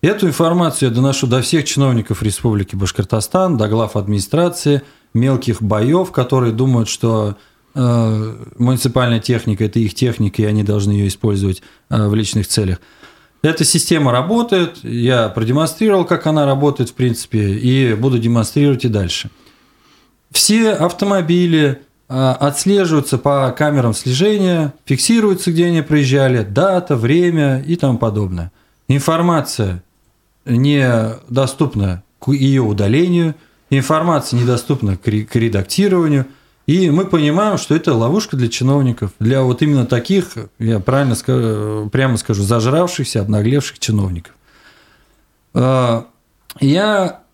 Эту информацию я доношу до всех чиновников Республики Башкортостан, до глав администрации, мелких боев, которые думают, что муниципальная техника – это их техника, и они должны ее использовать в личных целях. Эта система работает, я продемонстрировал, как она работает, в принципе, и буду демонстрировать и дальше. Все автомобили отслеживаются по камерам слежения, фиксируются, где они проезжали, дата, время и тому подобное. Информация недоступна к ее удалению, информация недоступна к редактированию, и мы понимаем, что это ловушка для чиновников, для вот именно таких, я правильно скажу, прямо скажу, зажравшихся, обнаглевших чиновников. Я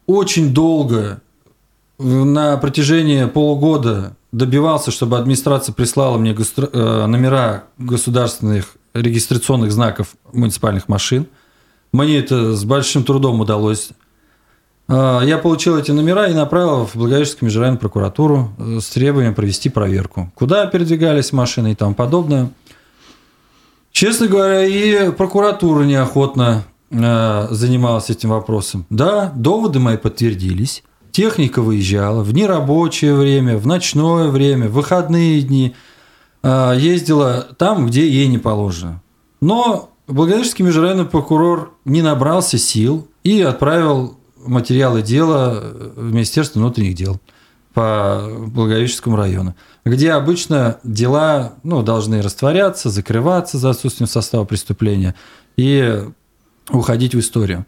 очень долго, на протяжении полугода, добивался, чтобы администрация прислала мне номера государственных регистрационных знаков муниципальных машин. Мне это с большим трудом удалось. Я получил эти номера и направил в Благовещенскую межрайонную прокуратуру с требованием провести проверку, куда передвигались машины и тому подобное. Честно говоря, и прокуратура неохотно занималась этим вопросом. Да, доводы мои подтвердились. Техника выезжала в нерабочее время, в ночное время, в выходные дни. Ездила там, где ей не положено. Но Благовещенский межрайонный прокурор не набрался сил и отправил материалы дела в Министерство внутренних дел по Благовещенскому району, где обычно дела, должны растворяться, закрываться за отсутствием состава преступления и уходить в историю.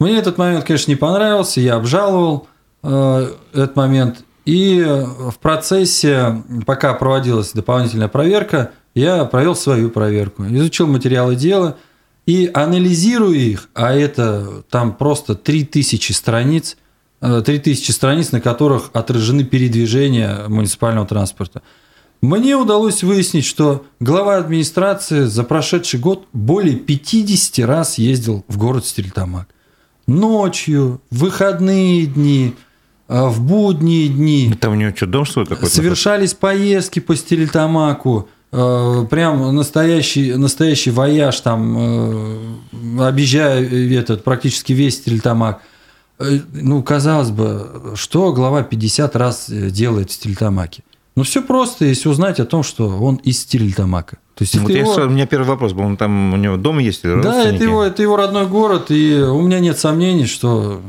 Мне этот момент, конечно, не понравился, я обжаловал этот момент. И в процессе, пока проводилась дополнительная проверка, я провел свою проверку, изучил материалы дела и, анализируя их, а это там просто 3000 страниц, на которых отражены передвижения муниципального транспорта, мне удалось выяснить, что глава администрации за прошедший год более 50 раз ездил в город Стерлитамак. Ночью, в выходные дни, в будние дни. Там у него что, дом, что ли, такой? Совершались поездки по Стерлитамаку, прям настоящий вояж, там, объезжая практически весь Стерлитамак. Казалось бы, что глава 50 раз делает в Стерлитамаке? Все просто, если узнать о том, что он из Стерлитамака. То есть у меня первый вопрос был, у него дом есть? Да, это его родной город, и у меня нет сомнений, что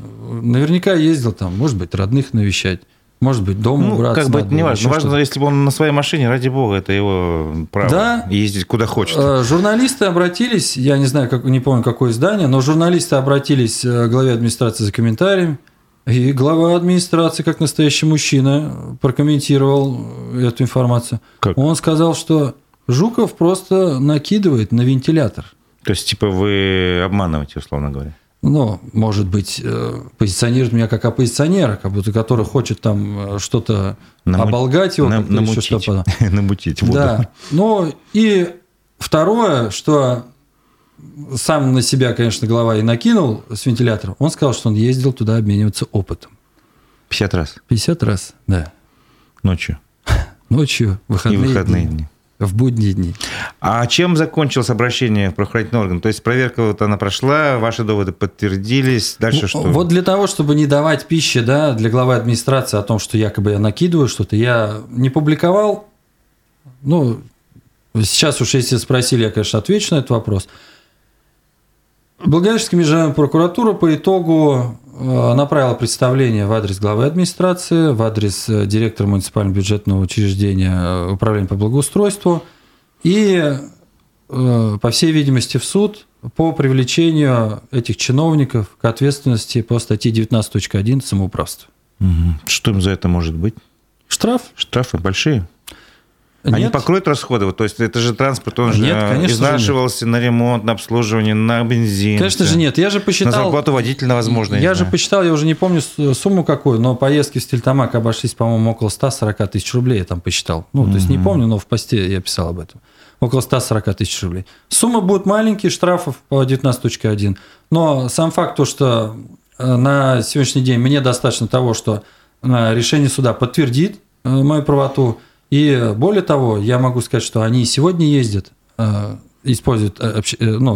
наверняка ездил там, может быть, родных навещать, может быть, дома убраться. Как бы это не важно. Важно, если бы он на своей машине, ради бога, это его право, да, ездить куда хочет. Журналисты обратились, я не помню, какое издание, но журналисты обратились к главе администрации за комментарием, и глава администрации, как настоящий мужчина, прокомментировал эту информацию. Как? Он сказал, что Жуков просто накидывает на вентилятор. То есть, вы обманываете, условно говоря? Может быть, позиционирует меня как оппозиционера, как будто который хочет там что-то оболгать его. Намутить воду. Да. И второе, что сам на себя, конечно, голова и накинул с вентилятора, он сказал, что он ездил туда обмениваться опытом. 50 раз? 50 раз, да. Ночью? Ночью, выходные, и выходные дни. В будние дни. А чем закончилось обращение в правоохранительный орган? То есть проверка вот она прошла, ваши доводы подтвердились, дальше что? Вот для того, чтобы не давать пищи, да, для главы администрации о том, что якобы я накидываю что-то, я не публиковал. Ну, сейчас уж если спросили, я, конечно, отвечу на этот вопрос. Благовещенская межрайонная прокуратура по итогу направила представление в адрес главы администрации, в адрес директора муниципального бюджетного учреждения управления по благоустройству и, по всей видимости, в суд по привлечению этих чиновников к ответственности по статье 19.1 самоуправства. Что им за это может быть? Штраф. Штрафы большие? Они покроют расходы? Вот, то есть это же транспорт, он же изнашивался на ремонт, на обслуживание, на бензин. Конечно же нет. Я же посчитал, на зарплату водителя, возможно. Я же посчитал, я уже не помню сумму какую, но поездки в Стельтамак обошлись, по-моему, около 140 тысяч рублей, я там посчитал. Ну, то есть не помню, но в посте я писал об этом. Около 140 тысяч рублей. Суммы будут маленькие, штрафов по 19.1. Но сам факт, то, что на сегодняшний день мне достаточно того, что решение суда подтвердит мою правоту. И более того, я могу сказать, что они сегодня ездят, используют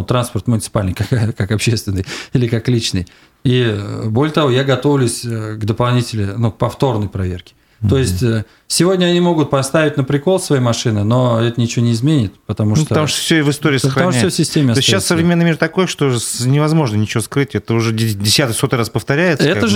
транспорт муниципальный как общественный или как личный. И более того, я готовлюсь к дополнительной, к повторной проверке. Mm-hmm. То есть сегодня они могут поставить на прикол свои машины, но это ничего не изменит, потому что все и в истории сохраняется. Потому что все в системе остается. Сейчас современный мир такой, что невозможно ничего скрыть, это уже 10-100 раз повторяется. Это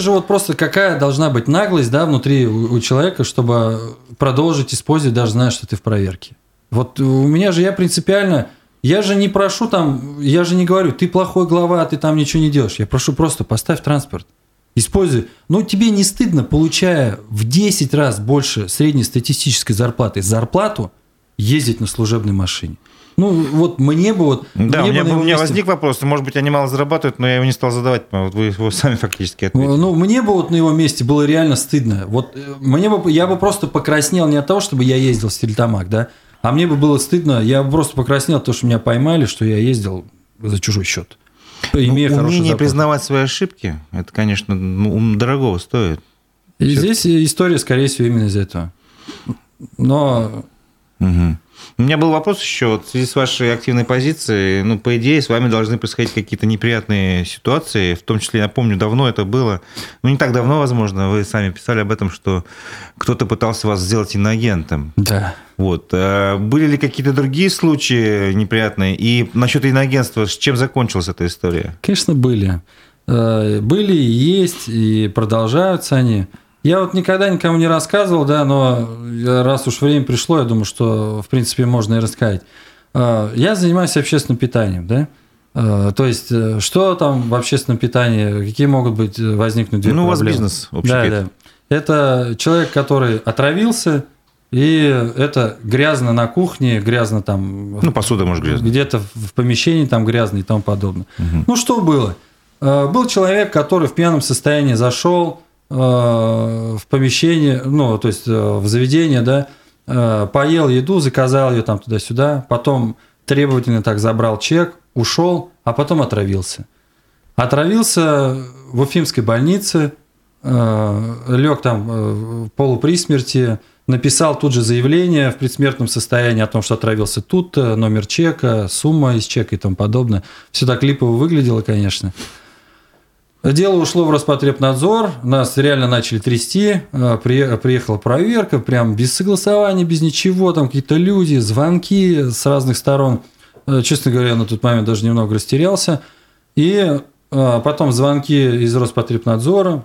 же вот просто какая должна быть наглость, да, внутри у человека, чтобы продолжить использовать, даже зная, что ты в проверке. Вот у меня же я принципиально, я же не прошу там, я же не говорю, ты плохой глава, ты там ничего не делаешь. Я прошу просто поставь транспорт. Используй. Но тебе не стыдно, получая в 10 раз больше среднестатистической зарплаты зарплату, ездить на служебной машине? Ну, вот мне бы... Вот, да, мне у меня возник вопрос. Может быть, они мало зарабатывают, но я его не стал задавать. Вот вы его сами фактически ответили. Ну, мне бы вот на его месте было реально стыдно. Вот мне бы... Я бы просто покраснел не от того, чтобы я ездил в Стельтамак, да? А мне бы было стыдно. Я бы просто покраснел от того, что меня поймали, что я ездил за чужой счет. Умение признавать свои ошибки, это, конечно, дорогого стоит. И здесь история, скорее всего, именно из-за этого. Но... Угу. У меня был вопрос еще, вот, в связи с вашей активной позицией, по идее, с вами должны происходить какие-то неприятные ситуации, в том числе, я помню, давно это было, не так давно, возможно, вы сами писали об этом, что кто-то пытался вас сделать иноагентом. Да. Вот. А были ли какие-то другие случаи неприятные? И насчет иноагентства, с чем закончилась эта история? Конечно, были. Были, есть, и продолжаются они. Я вот никогда никому не рассказывал, да, но раз уж время пришло, я думаю, что, в принципе, можно и рассказать. Я занимаюсь общественным питанием, да? То есть, что там в общественном питании, какие могут быть возникнуть две проблемы? У вас бизнес, общепит. Да. Это человек, который отравился, и это грязно на кухне, грязно там... посуда, может, грязная. Где-то в помещении там грязно и тому подобное. Угу. Что было? Был человек, который в пьяном состоянии зашел в помещение, то есть в заведение, да, поел еду, заказал ее там туда-сюда, потом требовательно так забрал чек, ушел, а потом отравился. Отравился в уфимской больнице, лег там полупри смерти, написал тут же заявление в предсмертном состоянии о том, что отравился тут, номер чека, сумма из чека и тому подобное. Все так липово выглядело, конечно. Дело ушло в Роспотребнадзор, нас реально начали трясти, приехала проверка, прям без согласования, без ничего, там какие-то люди, звонки с разных сторон. Честно говоря, я на тот момент даже немного растерялся. И потом звонки из Роспотребнадзора.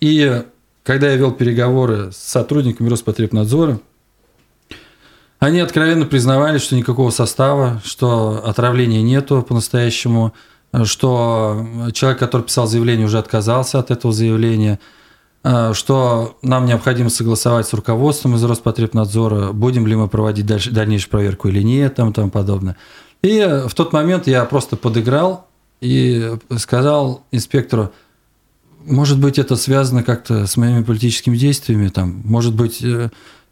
И когда я вел переговоры с сотрудниками Роспотребнадзора, они откровенно признавались, что никакого состава, что отравления нету по-настоящему, что человек, который писал заявление, уже отказался от этого заявления, что нам необходимо согласовать с руководством из Роспотребнадзора, будем ли мы проводить дальнейшую проверку или нет, там подобное. И в тот момент я просто подыграл и сказал инспектору, может быть, это связано как-то с моими политическими действиями, может быть,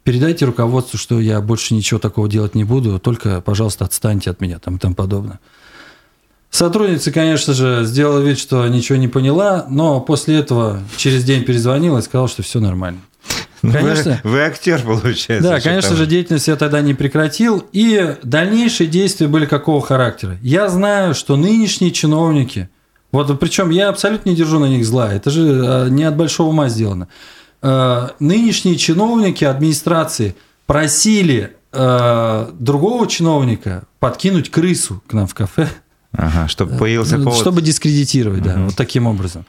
передайте руководству, что я больше ничего такого делать не буду, только, пожалуйста, отстаньте от меня, и тому подобное. Сотрудница, конечно же, сделала вид, что ничего не поняла, но после этого через день перезвонила и сказала, что все нормально. Конечно, вы актер, получается. Да, конечно же, деятельность я тогда не прекратил. И дальнейшие действия были какого характера? Я знаю, что нынешние чиновники, вот причем я абсолютно не держу на них зла, это же не от большого ума сделано. Нынешние чиновники администрации просили другого чиновника подкинуть крысу к нам в кафе. Ага, чтобы появился повод. Чтобы дискредитировать, да, вот таким образом.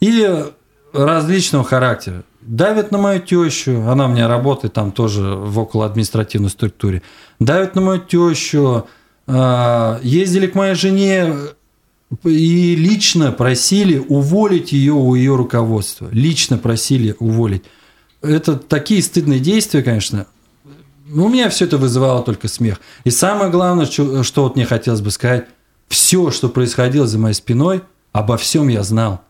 Или различного характера. Давят на мою тещу, она у меня работает там тоже в околоадминистративной структуре. Давят на мою тещу, ездили к моей жене и лично просили уволить ее у ее руководства. Лично просили уволить. Это такие стыдные действия, конечно. У меня все это вызывало только смех. И самое главное, что вот мне хотелось бы сказать, все, что происходило за моей спиной, обо всем я знал.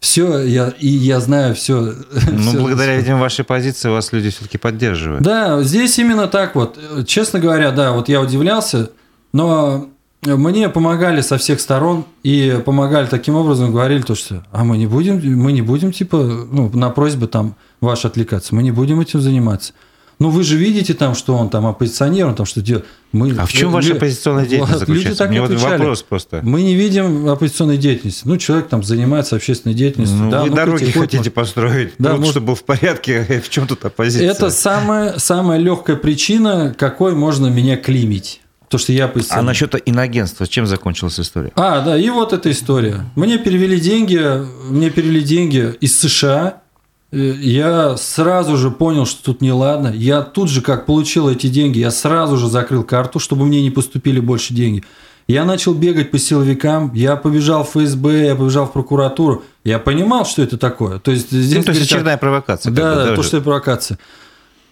Все, я знаю все. Ну, все, благодаря этим вашей позиции вас люди все-таки поддерживают. Да, здесь именно так вот. Честно говоря, да, вот я удивлялся, но мне помогали со всех сторон и помогали таким образом, говорили то, что мы не будем, типа, на просьбы там ваши отвлекаться, мы не будем этим заниматься. Ну, вы же видите там, что он там оппозиционер, он там что делает. А в чем ваша оппозиционная деятельность заключается? Люди так не отвечали. Вопрос просто. Мы не видим оппозиционной деятельности. Ну, человек там занимается общественной деятельностью. Ну, да, вы дороги хотите построить, чтобы был в порядке. В чем тут оппозиция? Это самая легкая причина, какой можно меня клеймить. То, что я оппозиционер. А насчет иноагентства, чем закончилась история? Да, и вот эта история. Мне перевели деньги из США. Я сразу же понял, что тут неладно. Я тут же, как получил эти деньги, я сразу же закрыл карту, чтобы мне не поступили больше деньги. Я начал бегать по силовикам, я побежал в ФСБ, я побежал в прокуратуру. Я понимал, что это такое. То есть, здесь, то есть очередная провокация. Да, то, что это провокация.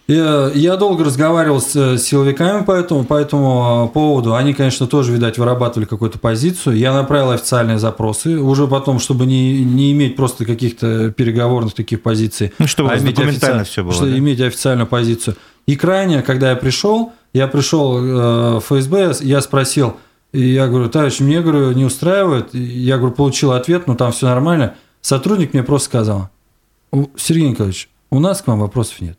Я долго разговаривал с силовиками по этому поводу. Они, конечно, тоже, видать, вырабатывали какую-то позицию. Я направил официальные запросы уже потом, чтобы не иметь просто каких-то переговорных таких позиций. Чтобы документально все было. Чтобы иметь официальную позицию. И крайне, когда я пришел в ФСБ, я спросил, я говорю, товарищ, мне, говорю, не устраивает. Я, говорю, получил ответ, там все нормально. Сотрудник мне просто сказал, Сергей Николаевич, у нас к вам вопросов нет.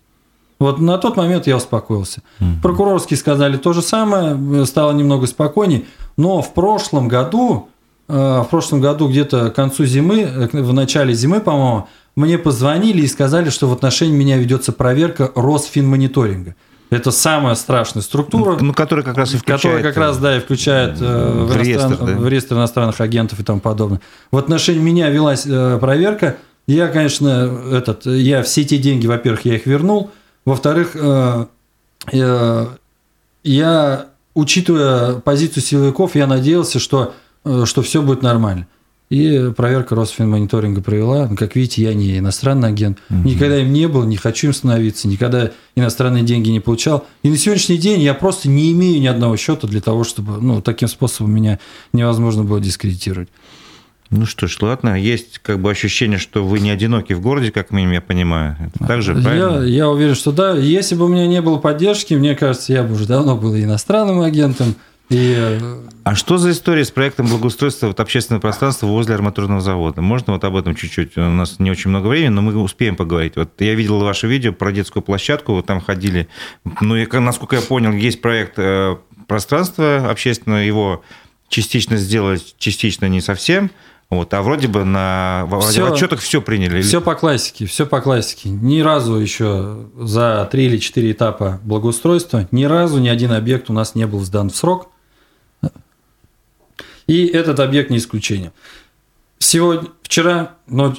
Вот на тот момент я успокоился. Прокурорские сказали то же самое, стало немного спокойней. Но в прошлом году где-то к концу зимы, в начале зимы, по-моему, мне позвонили и сказали, что в отношении меня ведется проверка Росфинмониторинга. Это самая страшная структура, которая как раз и включает в реестр иностранных агентов и тому подобное. В отношении меня велась проверка. Я, конечно, я все те деньги, во-первых, я их вернул. Во-вторых, я, учитывая позицию силовиков, я надеялся, что все будет нормально. И проверка Росфинмониторинга провела. Как видите, я не иностранный агент. Никогда им не был, не хочу им становиться, никогда иностранные деньги не получал. И на сегодняшний день я просто не имею ни одного счета для того, чтобы таким способом меня невозможно было дискредитировать. Ну что ж, ладно, есть ощущение, что вы не одиноки в городе, как минимум, я понимаю. Это так же, правильно? Я уверен, что да. Если бы у меня не было поддержки, мне кажется, я бы уже давно был иностранным агентом. А что за история с проектом благоустройства общественного пространства возле арматурного завода? Можно об этом чуть-чуть? У нас не очень много времени, но мы успеем поговорить. Я видел ваше видео про детскую площадку, вы там ходили. Насколько я понял, есть проект пространства общественного, его частично сделать, частично не совсем. А вроде бы в отчетах все приняли. Все по классике. Ни разу еще за 3 или 4 этапа благоустройства ни разу ни один объект у нас не был сдан в срок. И этот объект не исключение. Вчера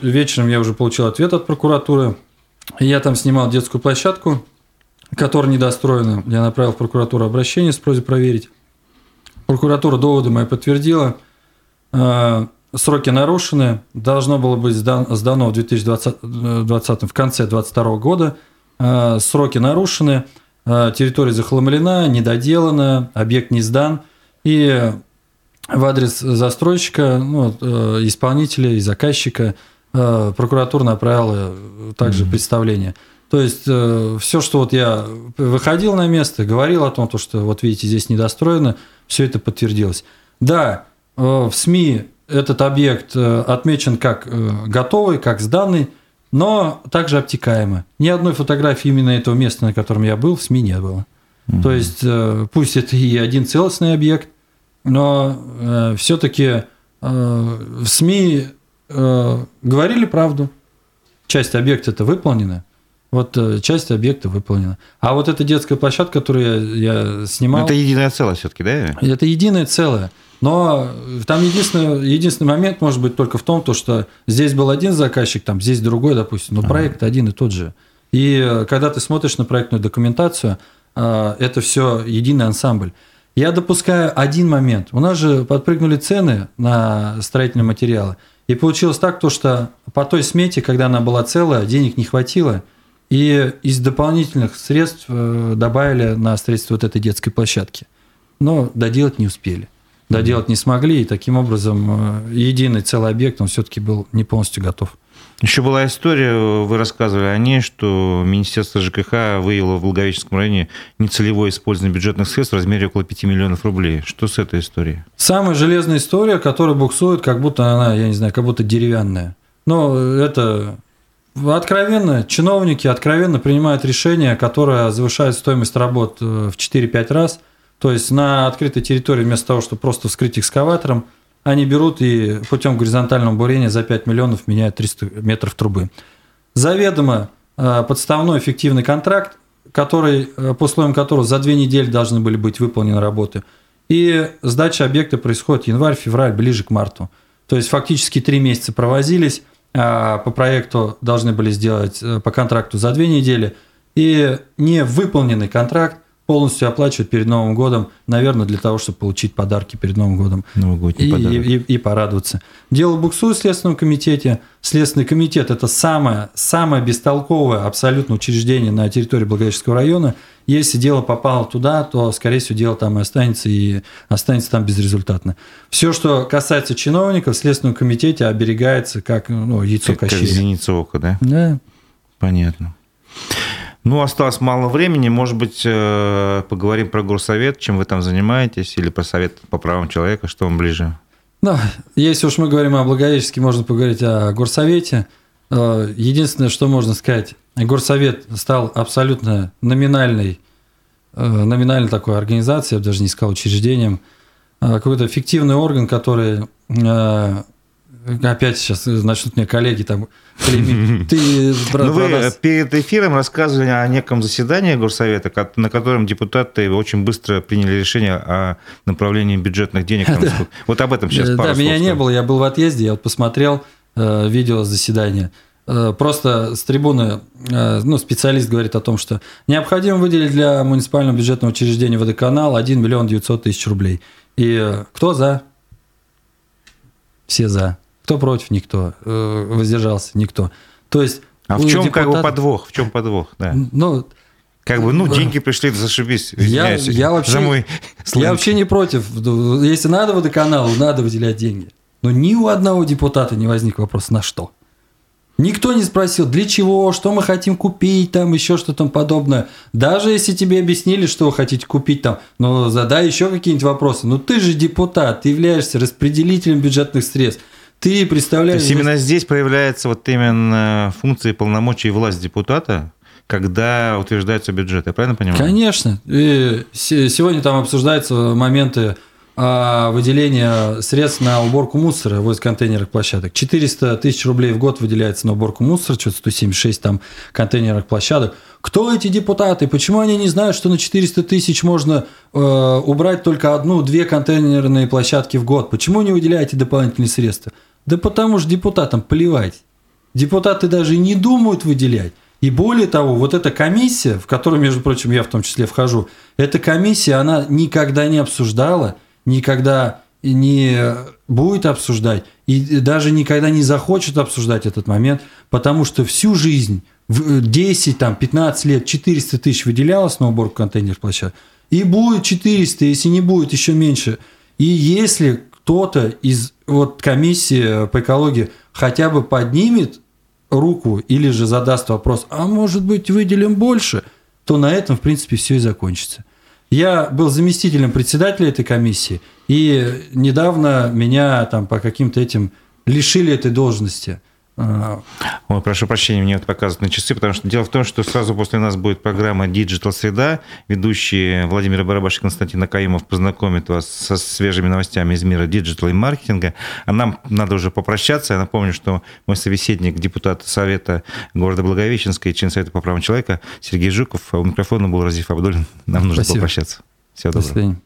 вечером я уже получил ответ от прокуратуры. Я там снимал детскую площадку, которая недостроена. Я направил в прокуратуру обращение с просьбой проверить. Прокуратура доводы мои подтвердила. Сроки нарушены. Должно было быть сдано в конце 2022 года. Сроки нарушены. Территория захламлена, недоделана, объект не сдан. И в адрес застройщика, исполнителя и заказчика прокуратура направила также представление. То есть, все, что я выходил на место, говорил о том, что, видите, здесь недостроено, все это подтвердилось. Да, в СМИ этот объект отмечен как готовый, как сданный, но также обтекаемо. Ни одной фотографии именно этого места, на котором я был, в СМИ не было. Mm-hmm. То есть, пусть это и один целостный объект, но все-таки в СМИ говорили правду. Часть объекта-то выполнена. Вот часть объекта выполнена. А вот эта детская площадка, которую я снимал... Это единое целое все-таки, да? Это единое целое. Но там единственный момент может быть только в том, что здесь был один заказчик, там здесь другой, допустим, но проект один и тот же. И когда ты смотришь на проектную документацию, это все единый ансамбль. Я допускаю один момент. У нас же подпрыгнули цены на строительные материалы. И получилось так, что по той смете, когда она была целая, денег не хватило. И из дополнительных средств добавили на средства вот этой детской площадки. Но доделать не успели. Доделать не смогли, и таким образом единый целый объект, он все-таки был не полностью готов. Еще была история, вы рассказывали о ней, что Министерство ЖКХ выявило в Благовещенском районе нецелевое использование бюджетных средств в размере около 5 миллионов рублей. Что с этой историей? Самая железная история, которая буксует, как будто она, я не знаю, как будто деревянная. Но это откровенно, чиновники откровенно принимают решение, которое завышает стоимость работ в 4-5 раз. То есть на открытой территории вместо того, чтобы просто вскрыть экскаватором, они берут и путем горизонтального бурения за 5 миллионов меняют 300 метров трубы. Заведомо подставной фиктивный контракт, который, по условиям которого за 2 недели должны были быть выполнены работы. И сдача объекта происходит январь, февраль, ближе к марту. То есть фактически 3 месяца провозились, по проекту должны были сделать по контракту за 2 недели. И невыполненный контракт полностью оплачивают перед Новым годом, наверное, для того, чтобы получить подарки перед Новым годом и порадоваться. Дело буксует в Следственном комитете. Следственный комитет – это самое бестолковое абсолютно учреждение на территории Благовещенского района. Если дело попало туда, то, скорее всего, дело там и останется там безрезультатно. Все, что касается чиновников, в Следственном комитете оберегается как яйцо кощея. Как зеницу ока, да? Да. Понятно. Осталось мало времени. Может быть, поговорим про горсовет, чем вы там занимаетесь, или про совет по правам человека, что вам ближе? Если уж мы говорим о Благовещенске, можно поговорить о горсовете. Единственное, что можно сказать, горсовет стал абсолютно номинальной такой организацией, я бы даже не сказал учреждением, какой-то фиктивный орган, который... Опять сейчас начнут мне коллеги там клеймить. Вы перед эфиром рассказывали о неком заседании горсовета, на котором депутаты очень быстро приняли решение о направлении бюджетных денег. Вот об этом сейчас пару слов. Да, меня не было, я был в отъезде, я посмотрел видео с заседания. Просто с трибуны специалист говорит о том, что необходимо выделить для муниципального бюджетного учреждения водоканал 1 миллион 900 тысяч рублей. И кто за? Все за. Кто против? Никто. Воздержался? Никто. То есть, в чем депутатов... подвох? В чем подвох? Да. Деньги пришли, зашибись. Я вообще не против. Если надо водоканалу, надо выделять деньги. Но ни у одного депутата не возник вопрос, на что. Никто не спросил, для чего, что мы хотим купить, там еще что-то подобное. Даже если тебе объяснили, что вы хотите купить, там, задай еще какие-нибудь вопросы. Ты же депутат, ты являешься распределителем бюджетных средств. Ты представляешь... То есть именно здесь проявляется именно функции, полномочия и власть депутата, когда утверждается бюджет. Я правильно понимаю? Конечно. И сегодня там обсуждаются моменты выделения средств на уборку мусора в контейнерах площадок. 400 тысяч рублей в год выделяется на уборку мусора, что-то 176 там контейнерах площадок. Кто эти депутаты? Почему они не знают, что на 400 тысяч можно убрать только 1-2 контейнерные площадки в год? Почему не выделяете дополнительные средства? Да потому что депутатам плевать. Депутаты даже не думают выделять. И более того, вот эта комиссия, в которую, между прочим, я в том числе вхожу, эта комиссия, она никогда не обсуждала, никогда не будет обсуждать и даже никогда не захочет обсуждать этот момент, потому что всю жизнь, 10-15 лет 400 тысяч выделялось на уборку контейнеров площадок, и будет 400, если не будет, еще меньше. И если кто-то из комиссии по экологии хотя бы поднимет руку или же задаст вопрос, а может быть выделим больше, то на этом, в принципе, все и закончится. Я был заместителем председателя этой комиссии, и недавно меня там по каким-то этим лишили этой должности. Ой, прошу прощения, мне вот показывают на часы, потому что дело в том, что сразу после нас будет программа «Диджитал Среда». Ведущие Владимир Барабаш и Константин Акаимов познакомят вас со свежими новостями из мира диджитала и маркетинга. А нам надо уже попрощаться. Я напомню, что мой собеседник, депутат Совета города Благовещенска и член Совета по правам человека Сергей Жуков. У микрофона был Разиф Абдулин. Нам нужно попрощаться. Всего доброго.